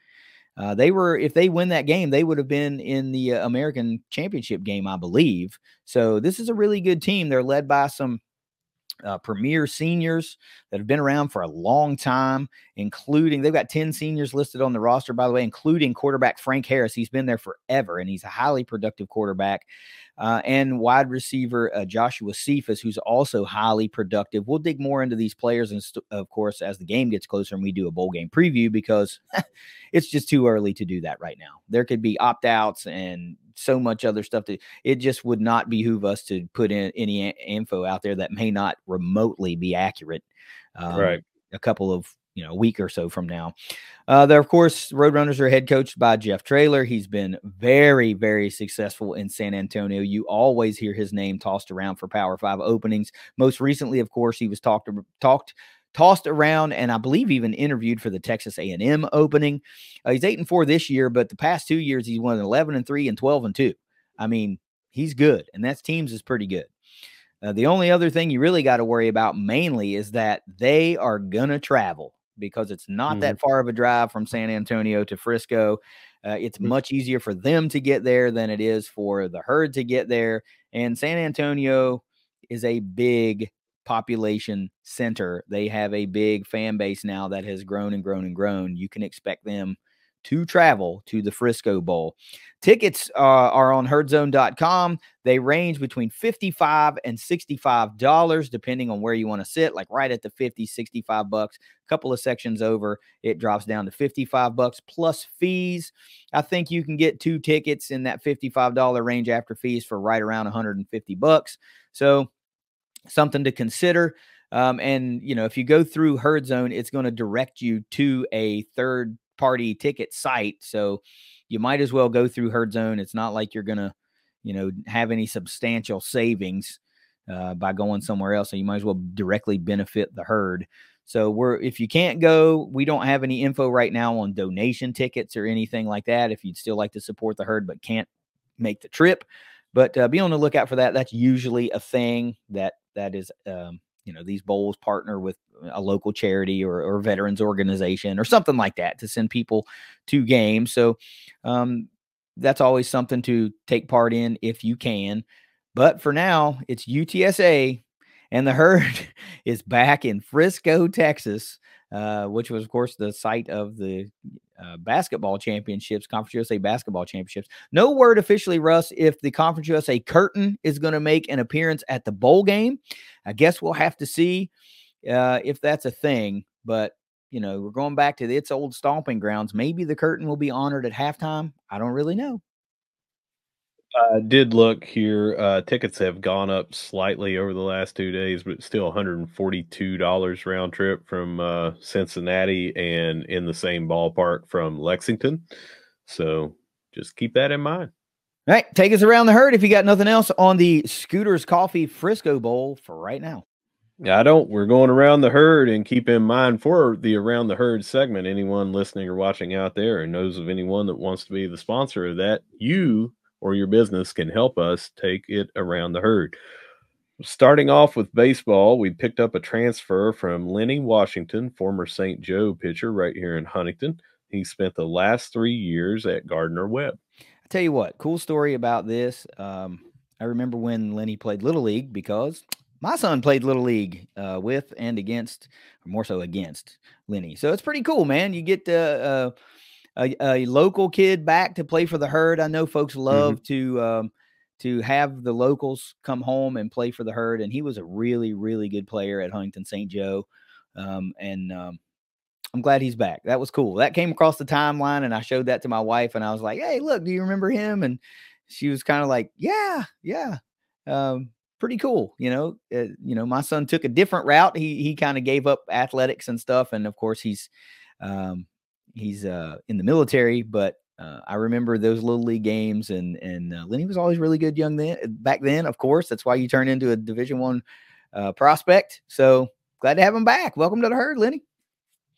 Uh, they were, if they win that game, they would have been in the uh, American Championship game, I believe. So this is a really good team. They're led by some uh, premier seniors that have been around for a long time, including, they've got ten seniors listed on the roster, by the way, including quarterback Frank Harris. He's been there forever, and he's a highly productive quarterback. Uh, and wide receiver uh, Joshua Cephas, who's also highly productive. We'll dig more into these players, and st- of course, as the game gets closer and we do a bowl game preview, because it's just too early to do that right now. There could be opt-outs and so much other stuff that it just would not behoove us to put in any a- info out there that may not remotely be accurate. Um, right. A couple of you know, a week or so from now. Uh, there, of course, Roadrunners are head coached by Jeff Traylor. He's been very, very successful in San Antonio. You always hear his name tossed around for Power Five openings. Most recently, of course, he was talked, talked, tossed around, and I believe even interviewed for the Texas A and M opening. Uh, he's eight and four this year, but the past two years he's won eleven and three and twelve and two. I mean, he's good, and that's teams is pretty good. Uh, the only other thing you really got to worry about mainly is that they are gonna travel, because it's not mm. that far of a drive from San Antonio to Frisco. Uh, it's much easier for them to get there than it is for the herd to get there. And San Antonio is a big population center. They have a big fan base now that has grown and grown and grown. You can expect them to travel to the Frisco Bowl. Tickets uh, are on herd zone dot com. They range between fifty-five dollars and sixty-five dollars, depending on where you want to sit, like right at the fifty, sixty-five bucks. A couple of sections over, it drops down to fifty-five bucks plus fees. I think you can get two tickets in that fifty-five dollars range after fees for right around one hundred fifty bucks. So something to consider. Um, and, you know, if you go through HerdZone, it's going to direct you to a third party ticket site, so you might as well go through HerdZone. It's not like you're gonna, you know, have any substantial savings uh, by going somewhere else. So you might as well directly benefit the herd. So we're if you can't go, we don't have any info right now on donation tickets or anything like that. If you'd still like to support the herd but can't make the trip, but uh, be on the lookout for that. That's usually a thing that that is. Um, You know, these bowls partner with a local charity or, or veterans organization or something like that to send people to games. So um, that's always something to take part in if you can. But for now, it's U T S A, and the herd is back in Frisco, Texas, uh, which was, of course, the site of the uh, basketball championships, Conference U S A basketball championships. No word officially, Russ, if the Conference U S A curtain is going to make an appearance at the bowl game. I guess we'll have to see uh, if that's a thing. But, you know, we're going back to its old stomping grounds. Maybe the curtain will be honored at halftime. I don't really know. I did look here. Uh, tickets have gone up slightly over the last two days, but it's still one hundred forty-two dollars round trip from uh, Cincinnati, and in the same ballpark from Lexington. So just keep that in mind. All right, take us around the herd if you got nothing else on the Scooters Coffee Frisco Bowl for right now. I don't. We're going around the herd, and keep in mind for the Around the Herd segment, anyone listening or watching out there and knows of anyone that wants to be the sponsor of that, you or your business can help us take it around the herd. Starting off with baseball, we picked up a transfer from Lenny Washington, former Saint Joe pitcher right here in Huntington. He spent the last three years at Gardner Webb. I tell you what, cool story about this. Um, I remember when Lenny played Little League, because my son played Little League uh, with and against, or more so against, Lenny. So it's pretty cool, man. You get to... Uh, A, a local kid back to play for the herd. I know folks love mm-hmm. to um, to have the locals come home and play for the herd, and he was a really, really good player at Huntington Saint Joe, um, and um, I'm glad he's back. That was cool. That came across the timeline, and I showed that to my wife, and I was like, hey, look, do you remember him? And she was kind of like, yeah, yeah, um, pretty cool. You know, uh, you know, my son took a different route. He he kind of gave up athletics and stuff, and of course he's um, – He's uh, in the military, but uh, I remember those Little League games, and and uh, Lenny was always really good young then back then. Of course, that's why you turn into a Division I uh, prospect. So glad to have him back. Welcome to the herd, Lenny.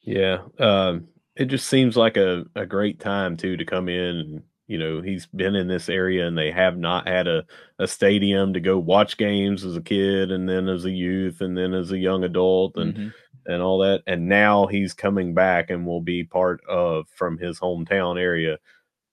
Yeah, um, it just seems like a, a great time too to come in. And, you know, he's been in this area, and they have not had a a stadium to go watch games as a kid, and then as a youth, and then as a young adult, and. Mm-hmm. and all that. And now he's coming back and will be part of, from his hometown area,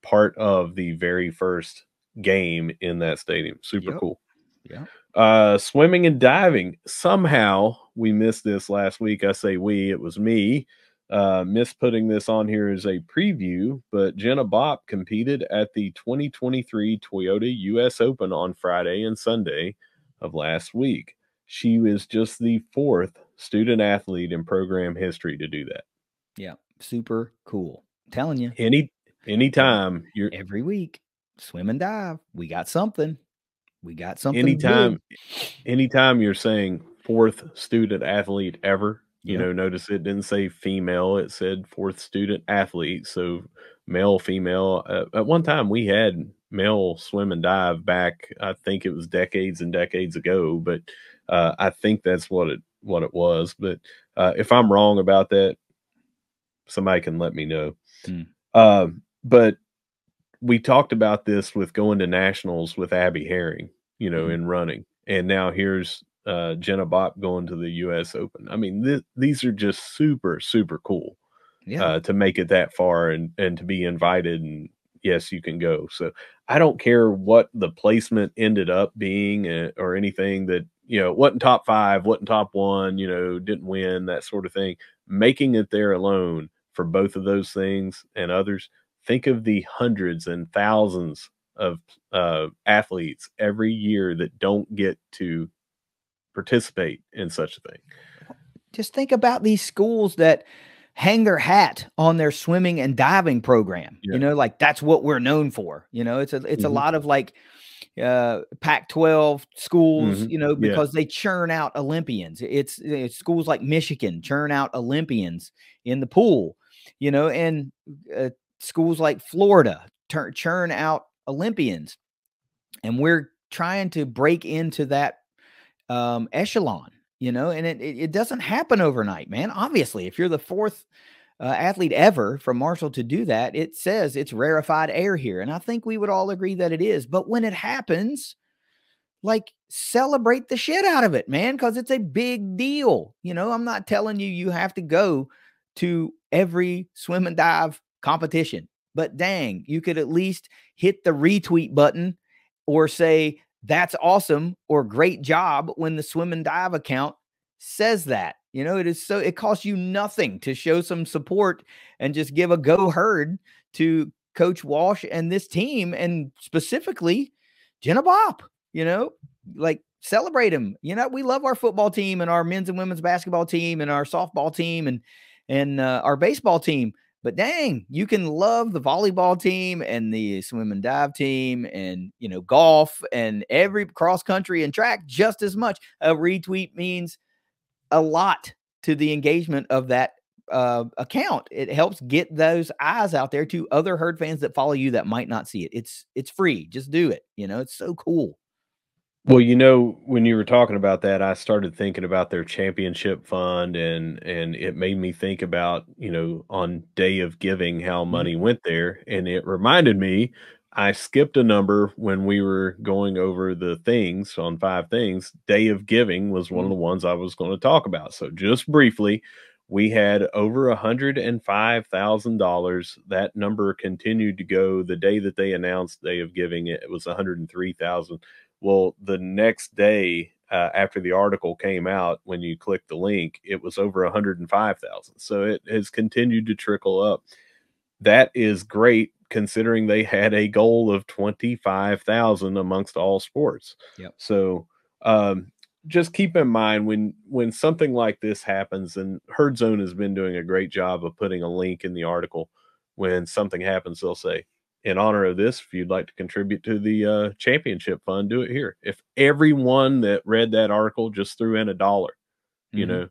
part of the very first game in that stadium. Super yep. cool. Yeah. Uh, swimming and diving. Somehow we missed this last week. I say we, it was me. Uh, missed putting this on here as a preview, but Jenna Bopp competed at the twenty twenty-three Toyota U S Open on Friday and Sunday of last week. She was just the fourth student athlete in program history to do that. Yeah, super cool. I'm telling you, any anytime you're every week, swim and dive, we got something. We got something. Anytime, anytime you're saying fourth student athlete ever. You yep. know, notice it didn't say female. It said fourth student athlete. So male, female. Uh, at one time we had male swim and dive back. I think it was decades and decades ago, but uh, I think that's what it, what it was. But uh, if I'm wrong about that, somebody can let me know. Mm. Uh, but we talked about this with going to nationals with Abby Herring, you know, mm. in running. And now here's Uh, Jenna Bopp going to the U S Open. I mean, th- these are just super, super cool yeah. uh, to make it that far and, and to be invited. And yes, you can go. So I don't care what the placement ended up being uh, or anything that, you know, wasn't top five, wasn't top one, you know, didn't win, that sort of thing. Making it there alone for both of those things and others. Think of the hundreds and thousands of uh, athletes every year that don't get to participate in such a thing. Just think about these schools that hang their hat on their swimming and diving program. Yeah. You know, like that's what we're known for. You know, it's a it's mm-hmm. a lot of like uh, Pac twelve schools. Mm-hmm. You know, because yeah. they churn out Olympians. It's, it's schools like Michigan churn out Olympians in the pool. You know, and uh, schools like Florida turn, churn out Olympians, and we're trying to break into that Um, echelon, you know, and it, it, it doesn't happen overnight, man. Obviously, if you're the fourth uh, athlete ever from Marshall to do that, it says it's rarefied air here. And I think we would all agree that it is. But when it happens, like, celebrate the shit out of it, man, because it's a big deal. You know, I'm not telling you you have to go to every swim and dive competition, but dang, you could at least hit the retweet button or say, that's awesome or great job when the swim and dive account says that. You know, it is so, it costs you nothing to show some support and just give a go herd to Coach Walsh and this team, and specifically Jenna Bopp. You know, like, celebrate him. You know, we love our football team and our men's and women's basketball team and our softball team and and uh, our baseball team. But dang, you can love the volleyball team and the swim and dive team and, you know, golf and every cross country and track just as much. A retweet means a lot to the engagement of that uh, account. It helps get those eyes out there to other herd fans that follow you that might not see it. It's, it's free. Just do it. You know, it's so cool. Well, you know, when you were talking about that, I started thinking about their championship fund, and and it made me think about, you know, on Day of Giving, how money went there. And it reminded me, I skipped a number when we were going over the things on five things. Day of Giving was one of the ones I was going to talk about. So just briefly, we had over one hundred five thousand dollars. That number continued to go. The day that they announced Day of Giving, it was one hundred three thousand dollars. Well, the next day uh, after the article came out, when you click the link, it was over one hundred five thousand. So it has continued to trickle up. That is great, considering they had a goal of twenty-five thousand amongst all sports. Yep. So um, just keep in mind when, when something like this happens, and Herd Zone has been doing a great job of putting a link in the article. When something happens, they'll say, in honor of this, if you'd like to contribute to the uh, championship fund, do it here. If everyone that read that article just threw in a dollar, mm-hmm. you know,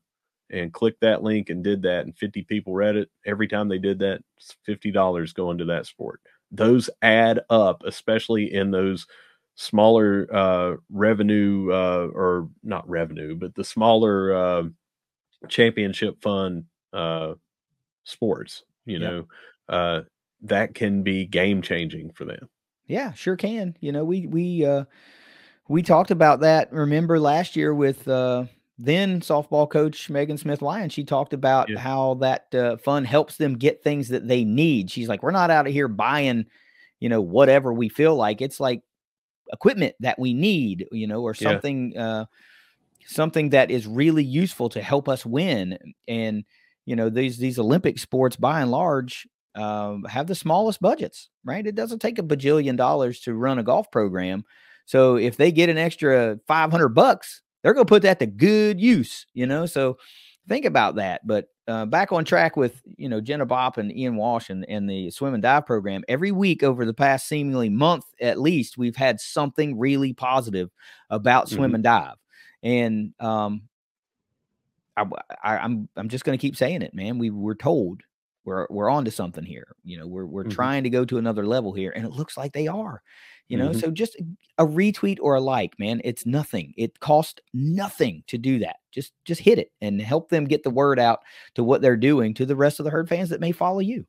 and clicked that link and did that, and fifty people read it, every time they did that, fifty dollars going to that sport. Those add up, especially in those smaller uh, revenue uh, or not revenue, but the smaller uh, championship fund uh, sports, you yep. know, uh, that can be game changing for them. Yeah, sure can. You know, we, we, uh, we talked about that. Remember last year with, uh, then softball coach Megan Smith-Lyon, she talked about yeah. how that uh, fund helps them get things that they need. She's like, we're not out of here buying, you know, whatever we feel like. It's like equipment that we need, you know, or something, yeah. uh, something that is really useful to help us win. And, you know, these, these Olympic sports by and large um, have the smallest budgets, right? It doesn't take a bajillion dollars to run a golf program. So if they get an extra five hundred bucks, they're going to put that to good use, you know? So think about that. But uh, back on track with, you know, Jenna Bopp and Ian Walsh and, and the swim and dive program, every week over the past seemingly month, at least, we've had something really positive about mm-hmm. swim and dive. And um, I, I, I'm, I'm just going to keep saying it, man. We were told we're, we're onto something here. You know, we're, we're mm-hmm. trying to go to another level here, and it looks like they are. You know, mm-hmm. so just a retweet or a like, man, it's nothing. It costs nothing to do that. Just just hit it and help them get the word out to what they're doing to the rest of the herd fans that may follow you.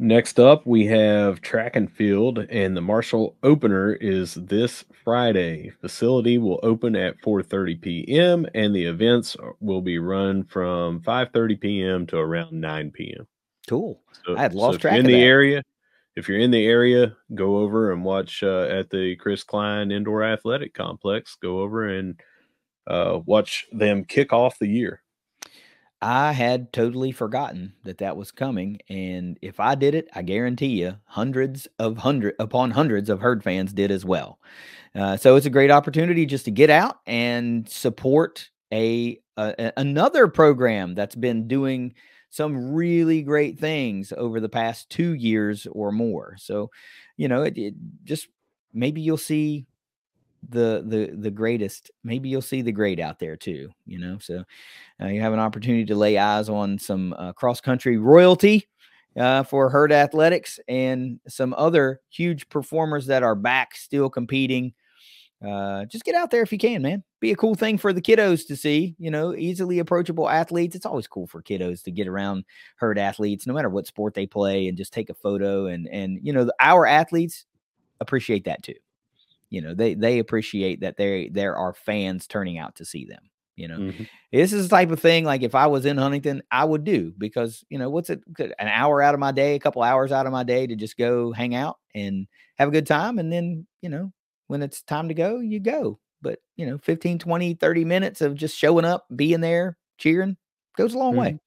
Next up, we have track and field, and the Marshall opener is this Friday. Facility will open at four thirty p.m., and the events will be run from five thirty p.m. to around nine p.m. Cool. So, I had lost so track of that. In the area. If you're in the area, go over and watch uh, at the Chris Klein Indoor Athletic Complex. Go over and uh, watch them kick off the year. I had totally forgotten that that was coming. And if I did it, I guarantee you hundreds of hundred upon hundreds of herd fans did as well. Uh, so it's a great opportunity just to get out and support a, a another program that's been doing some really great things over the past two years or more. So, you know, it, it just, maybe you'll see the, the, the greatest, maybe you'll see the great out there too, you know, so uh, you have an opportunity to lay eyes on some uh, cross country royalty uh, for herd athletics and some other huge performers that are back still competing. Uh, just get out there if you can, man. Be a cool thing for the kiddos to see, you know, easily approachable athletes. It's always cool for kiddos to get around herd athletes, no matter what sport they play, and just take a photo. And, and, you know, our athletes appreciate that too. You know, they, they appreciate that they, there are fans turning out to see them, you know, mm-hmm. This is the type of thing, like if I was in Huntington, I would do, because, you know, what's it, an hour out of my day, a couple hours out of my day to just go hang out and have a good time. And then, you know, when it's time to go, you go. But, you know, fifteen, twenty, thirty minutes of just showing up, being there, cheering, goes a long mm-hmm. way.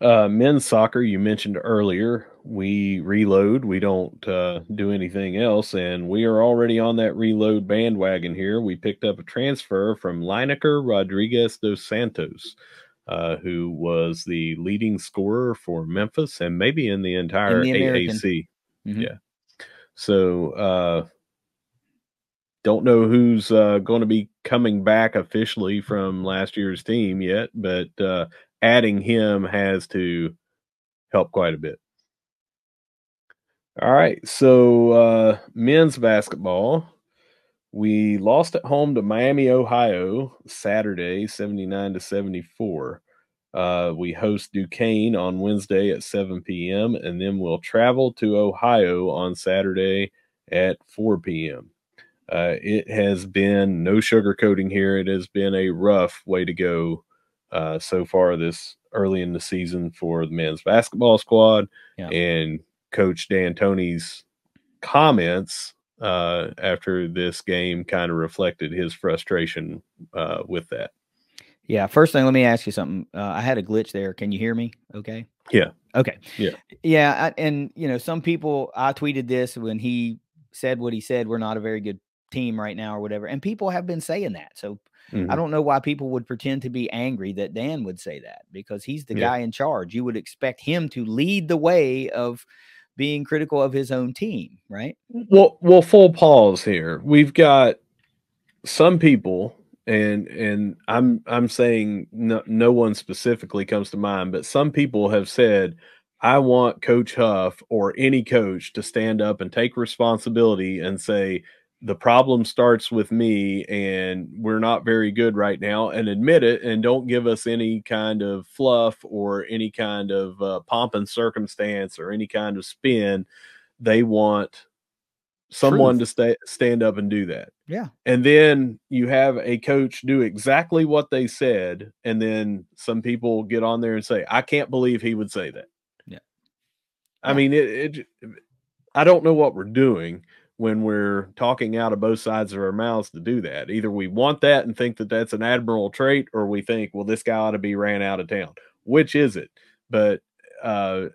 Uh, men's soccer, you mentioned earlier, we reload. We don't uh, do anything else, and we are already on that reload bandwagon here. We picked up a transfer from Lineker Rodriguez dos Santos, uh, who was the leading scorer for Memphis and maybe in the entire in the A A C. Mm-hmm. Yeah. So, uh, don't know who's uh, going to be coming back officially from last year's team yet, but uh, adding him has to help quite a bit. All right, so uh, men's basketball. We lost at home to Miami, Ohio, Saturday, seventy-nine to seventy-four. Uh, we host Duquesne on Wednesday at seven p.m., and then we'll travel to Ohio on Saturday at four p.m. Uh, it has been no sugarcoating here. It has been a rough way to go uh, so far this early in the season for the men's basketball squad. Yeah. And Coach D'Antoni's comments uh, after this game kind of reflected his frustration uh, with that. Yeah. First thing, let me ask you something. Uh, I had a glitch there. Can you hear me? Okay. Yeah. Okay. Yeah. Yeah. I, and, you know, some people, I tweeted this when he said what he said, we're not a very good team right now or whatever. And people have been saying that. So mm-hmm. I don't know why people would pretend to be angry that Dan would say that, because he's the yeah. guy in charge. You would expect him to lead the way of being critical of his own team, right? Well, well, full pause here. We've got some people, and and I'm I'm saying no, no one specifically comes to mind, but some people have said, I want Coach Huff or any coach to stand up and take responsibility and say, the problem starts with me and we're not very good right now, and admit it, and don't give us any kind of fluff or any kind of uh, pomp and circumstance or any kind of spin. They want someone Truth. to stay, stand up and do that. Yeah. And then you have a coach do exactly what they said. And then some people get on there and say, I can't believe he would say that. Yeah. I yeah. mean, it, it, I don't know what we're doing when we're talking out of both sides of our mouths to do that. Either we want that and think that that's an admirable trait, or we think, well, this guy ought to be ran out of town. Which is it? But uh,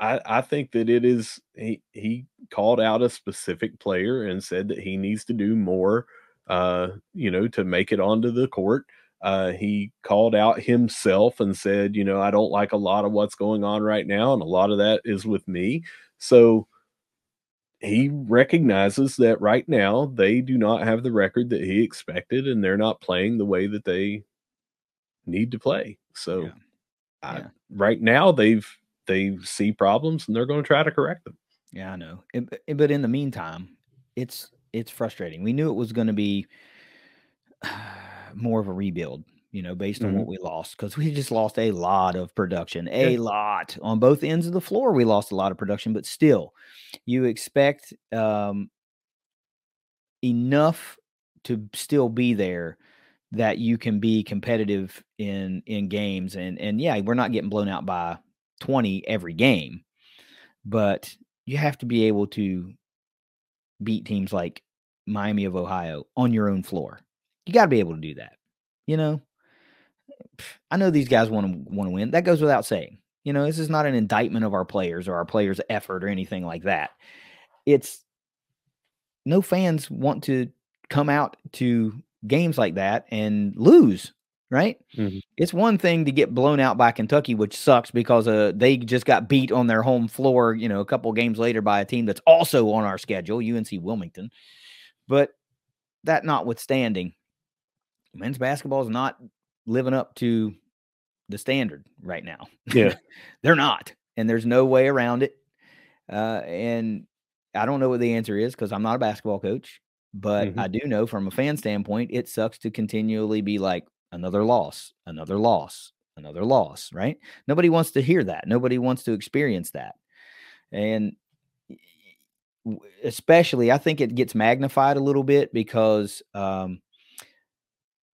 I, I think that it is, he, he called out a specific player and said that he needs to do more, uh, you know, to make it onto the court. Uh, he called out himself and said, you know, I don't like a lot of what's going on right now, and a lot of that is with me. So he recognizes that right now they do not have the record that he expected, and they're not playing the way that they need to play. So yeah. I, yeah. right now they've, they see problems and they're going to try to correct them. Yeah, I know. It, it, but in the meantime, it's, it's frustrating. We knew it was going to be more of a rebuild, you know, based on mm-hmm. what we lost, because we just lost a lot of production, a yeah. lot on both ends of the floor. We lost a lot of production, but still you expect um, enough to still be there that you can be competitive in, in games. And, and yeah, we're not getting blown out by twenty every game, but you have to be able to beat teams like Miami of Ohio on your own floor. You got to be able to do that. You know, I know these guys want to want to win. That goes without saying. You know, this is not an indictment of our players or our players' effort or anything like that. It's no fans want to come out to games like that and lose. Right? Mm-hmm. It's one thing to get blown out by Kentucky, which sucks because uh, they just got beat on their home floor, you know, a couple games later by a team that's also on our schedule, U N C Wilmington. But that notwithstanding, men's basketball is not living up to the standard right now. Yeah. They're not. And there's no way around it. Uh, and I don't know what the answer is because I'm not a basketball coach, but mm-hmm. I do know from a fan standpoint, it sucks to continually be like, another loss, another loss, another loss, right? Nobody wants to hear that. Nobody wants to experience that. And especially, I think it gets magnified a little bit because um,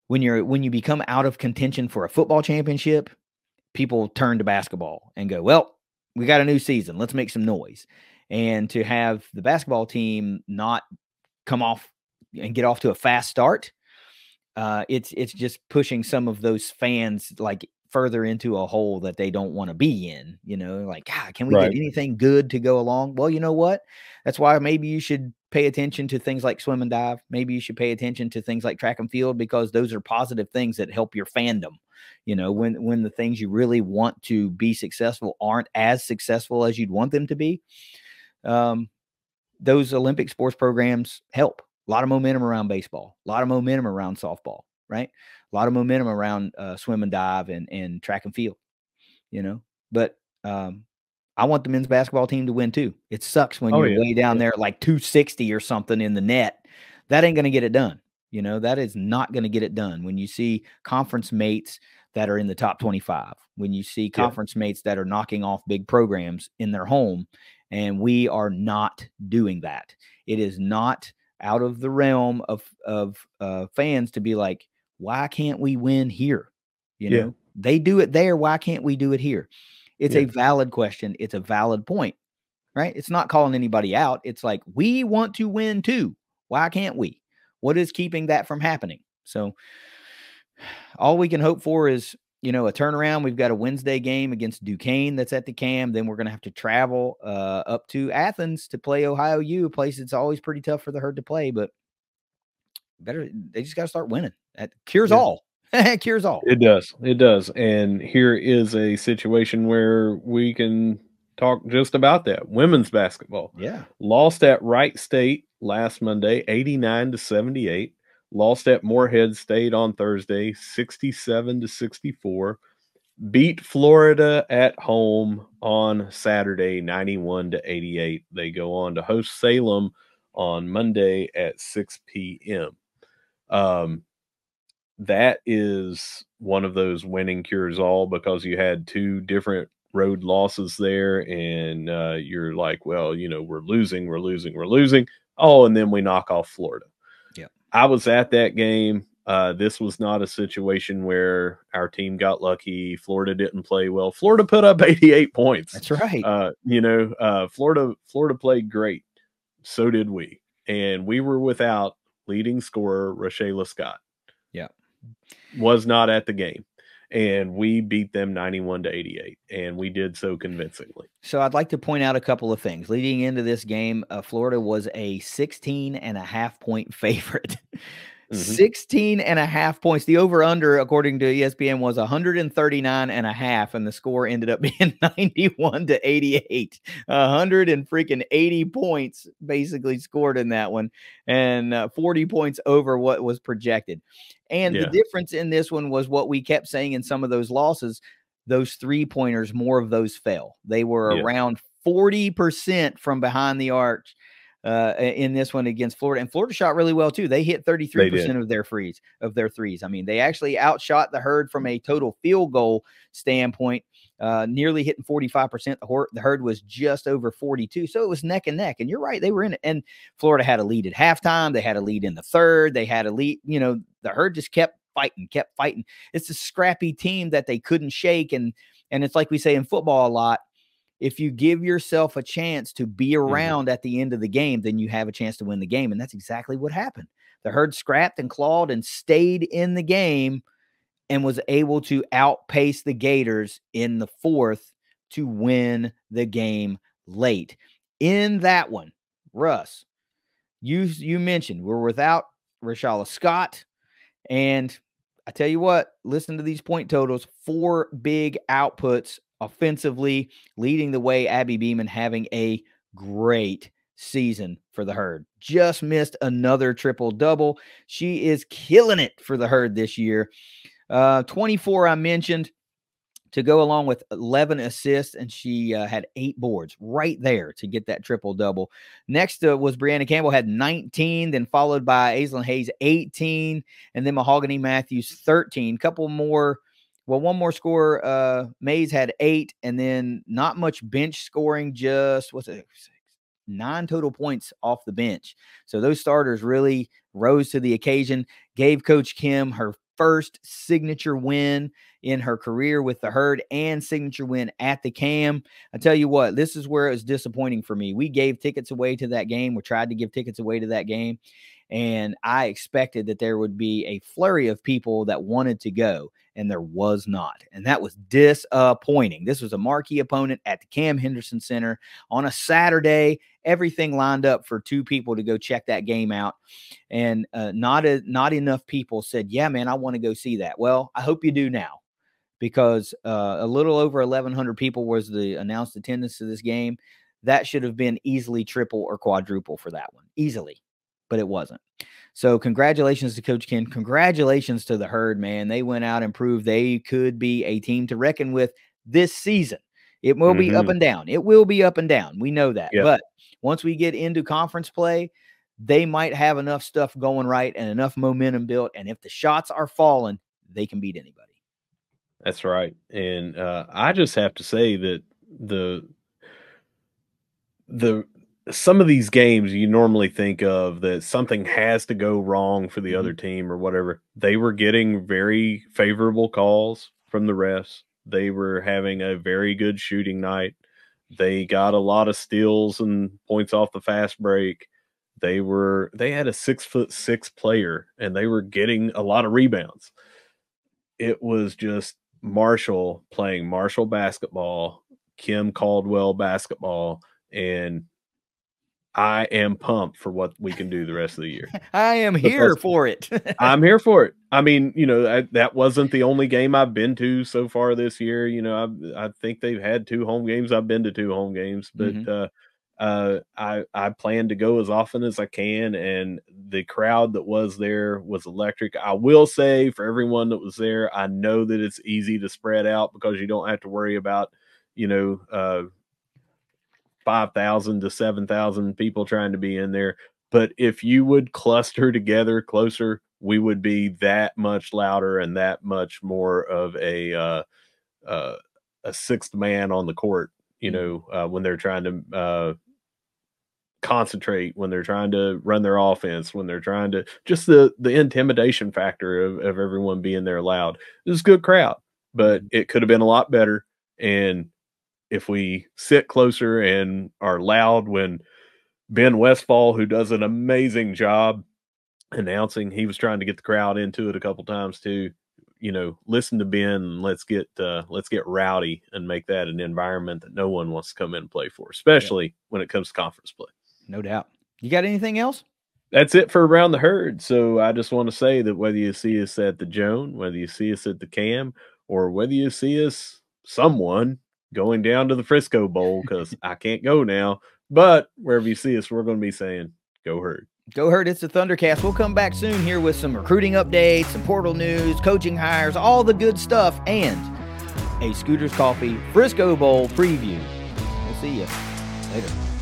when you're, when you become out of contention for a football championship, people turn to basketball and go, well, we got a new season. Let's make some noise. And to have the basketball team not come off and get off to a fast start, Uh, it's it's just pushing some of those fans like further into a hole that they don't want to be in. You know, like, God, can we right. get anything good to go along? Well, you know what? That's why maybe you should pay attention to things like swim and dive. Maybe you should pay attention to things like track and field, because those are positive things that help your fandom. You know, when when the things you really want to be successful aren't as successful as you'd want them to be, um, those Olympic sports programs help. A lot of momentum around baseball, a lot of momentum around softball, right? A lot of momentum around uh, swim and dive and, and track and field, you know. But um, I want the men's basketball team to win too. It sucks when oh, you're yeah. way down yeah. there like two sixty or something in the net. That ain't going to get it done. You know, that is not going to get it done. When you see conference mates that are in the top twenty-five, when you see conference yeah. mates that are knocking off big programs in their home, and we are not doing that. It is not out of the realm of of uh, fans to be like, why can't we win here? You know, yeah. they do it there. Why can't we do it here? It's yeah. a valid question. It's a valid point, right? It's not calling anybody out. It's like, we want to win too. Why can't we? What is keeping that from happening? So all we can hope for is, you know, a turnaround. We've got a Wednesday game against Duquesne that's at the Cam. Then we're going to have to travel uh, up to Athens to play Ohio U, a place that's always pretty tough for the Herd to play. But better, they just got to start winning. That cures yeah. all. Cures all. It does. It does. And here is a situation where we can talk just about that. Women's basketball. Yeah. Lost at Wright State last Monday, eighty-nine to seventy-eight. Lost at Moorhead State on Thursday, sixty-seven to sixty-four. Beat Florida at home on Saturday, ninety-one to eighty-eight. They go on to host Salem on Monday at six p.m. Um, that is one of those winning cures all, because you had two different road losses there, and uh, you're like, well, you know, we're losing, we're losing, we're losing. Oh, and then we knock off Florida. Yeah. I was at that game. Uh, this was not a situation where our team got lucky. Florida didn't play well. Florida put up eighty-eight points. That's right. Uh, you know, uh, Florida, Florida played great. So did we. And we were without leading scorer Rashayla Scott. Yeah. Was not at the game. And we beat them ninety-one to eighty-eight, and we did so convincingly. So I'd like to point out a couple of things. Leading into this game, uh, Florida was a sixteen and a half point favorite. Mm-hmm. sixteen and a half points. The over-under, according to E S P N, was one thirty-nine and a half, and the score ended up being ninety-one to eighty-eight. one hundred and freaking eighty points basically scored in that one, and uh, forty points over what was projected. And yeah. The difference in this one was what we kept saying in some of those losses, those three-pointers, more of those fell. They were yeah. around forty percent from behind the arc. Uh, in this one against Florida, and Florida shot really well too. They hit thirty-three percent of their frees of their threes. I mean, they actually outshot the Herd from a total field goal standpoint, uh, nearly hitting forty-five percent. The Herd, the herd was just over forty-two. So it was neck and neck, and you're right. They were in it. And Florida had a lead at halftime. They had a lead in the third. They had a lead, you know, the Herd just kept fighting, kept fighting. It's a scrappy team that they couldn't shake. And, and it's like we say in football a lot, if you give yourself a chance to be around mm-hmm. at the end of the game, then you have a chance to win the game. And that's exactly what happened. The Herd scrapped and clawed and stayed in the game and was able to outpace the Gators in the fourth to win the game late. In that one, Russ, you, you mentioned we're without Rashayla Scott, and I tell you what, listen to these point totals, four big outputs offensively, leading the way, Abby Beeman having a great season for the Herd. Just missed another triple-double. She is killing it for the Herd this year. Uh, twenty-four, I mentioned, to go along with eleven assists, and she uh, had eight boards right there to get that triple-double. Next uh, was Brianna Campbell, had nineteen, then followed by Aislinn Hayes, eighteen, and then Mahogany Matthews, thirteen. Couple more. Well, one more score, uh, Mays had eight, and then not much bench scoring, just what's it, nine total points off the bench. So those starters really rose to the occasion, gave Coach Kim her first signature win in her career with the Herd and signature win at the Cam. I tell you what, this is where it was disappointing for me. We gave tickets away to that game. We tried to give tickets away to that game, and I expected that there would be a flurry of people that wanted to go, and there was not. And that was disappointing. This was a marquee opponent at the Cam Henderson Center on a Saturday. Everything lined up for two people to go check that game out. And uh, not, a, not enough people said, yeah, man, I want to go see that. Well, I hope you do now, because uh, a little over eleven hundred people was the announced attendance to this game. That should have been easily triple or quadruple for that one. Easily. But it wasn't. So congratulations to Coach Ken. Congratulations to the Herd, man. They went out and proved they could be a team to reckon with this season. It will mm-hmm. be up and down. It will be up and down. We know that. Yep. But once we get into conference play, they might have enough stuff going right and enough momentum built. And if the shots are falling, they can beat anybody. That's right. And uh, I just have to say that the the some of these games you normally think of that something has to go wrong for the mm-hmm. other team or whatever. They were getting very favorable calls from the refs. They were having a very good shooting night. They got a lot of steals and points off the fast break. They were, they had a six foot six player, and they were getting a lot of rebounds. It was just Marshall playing Marshall basketball, Kim Caldwell basketball, and I am pumped for what we can do the rest of the year. I am here for it. I'm here for it. I mean, you know, I, that wasn't the only game I've been to so far this year. You know, I I think they've had two home games. I've been to two home games, but mm-hmm. uh, uh, I I plan to go as often as I can. And the crowd that was there was electric. I will say, for everyone that was there, I know that it's easy to spread out because you don't have to worry about, you know, uh, five thousand to seven thousand people trying to be in there. But if you would cluster together closer, we would be that much louder and that much more of a uh, uh, a sixth man on the court, you know, uh, when they're trying to uh, concentrate when they're trying to run their offense, when they're trying to just the the intimidation factor of, of everyone being there loud. It was a good crowd, but it could have been a lot better. And if we sit closer and are loud when Ben Westfall, who does an amazing job announcing, he was trying to get the crowd into it a couple times too. You know, listen to Ben and let's get uh, let's get rowdy and make that an environment that no one wants to come in and play for, especially yeah. when it comes to conference play. No doubt. You got anything else? That's it for Around the Herd. So I just want to say that whether you see us at the Joan, whether you see us at the Cam, or whether you see us someone going down to the Frisco Bowl, because I can't go now, but wherever you see us, we're going to be saying, go Herd. Go Herd, it's the Thundercast. We'll come back soon here with some recruiting updates, some portal news, coaching hires, all the good stuff, and a Scooters Coffee Frisco Bowl preview. We'll see you later.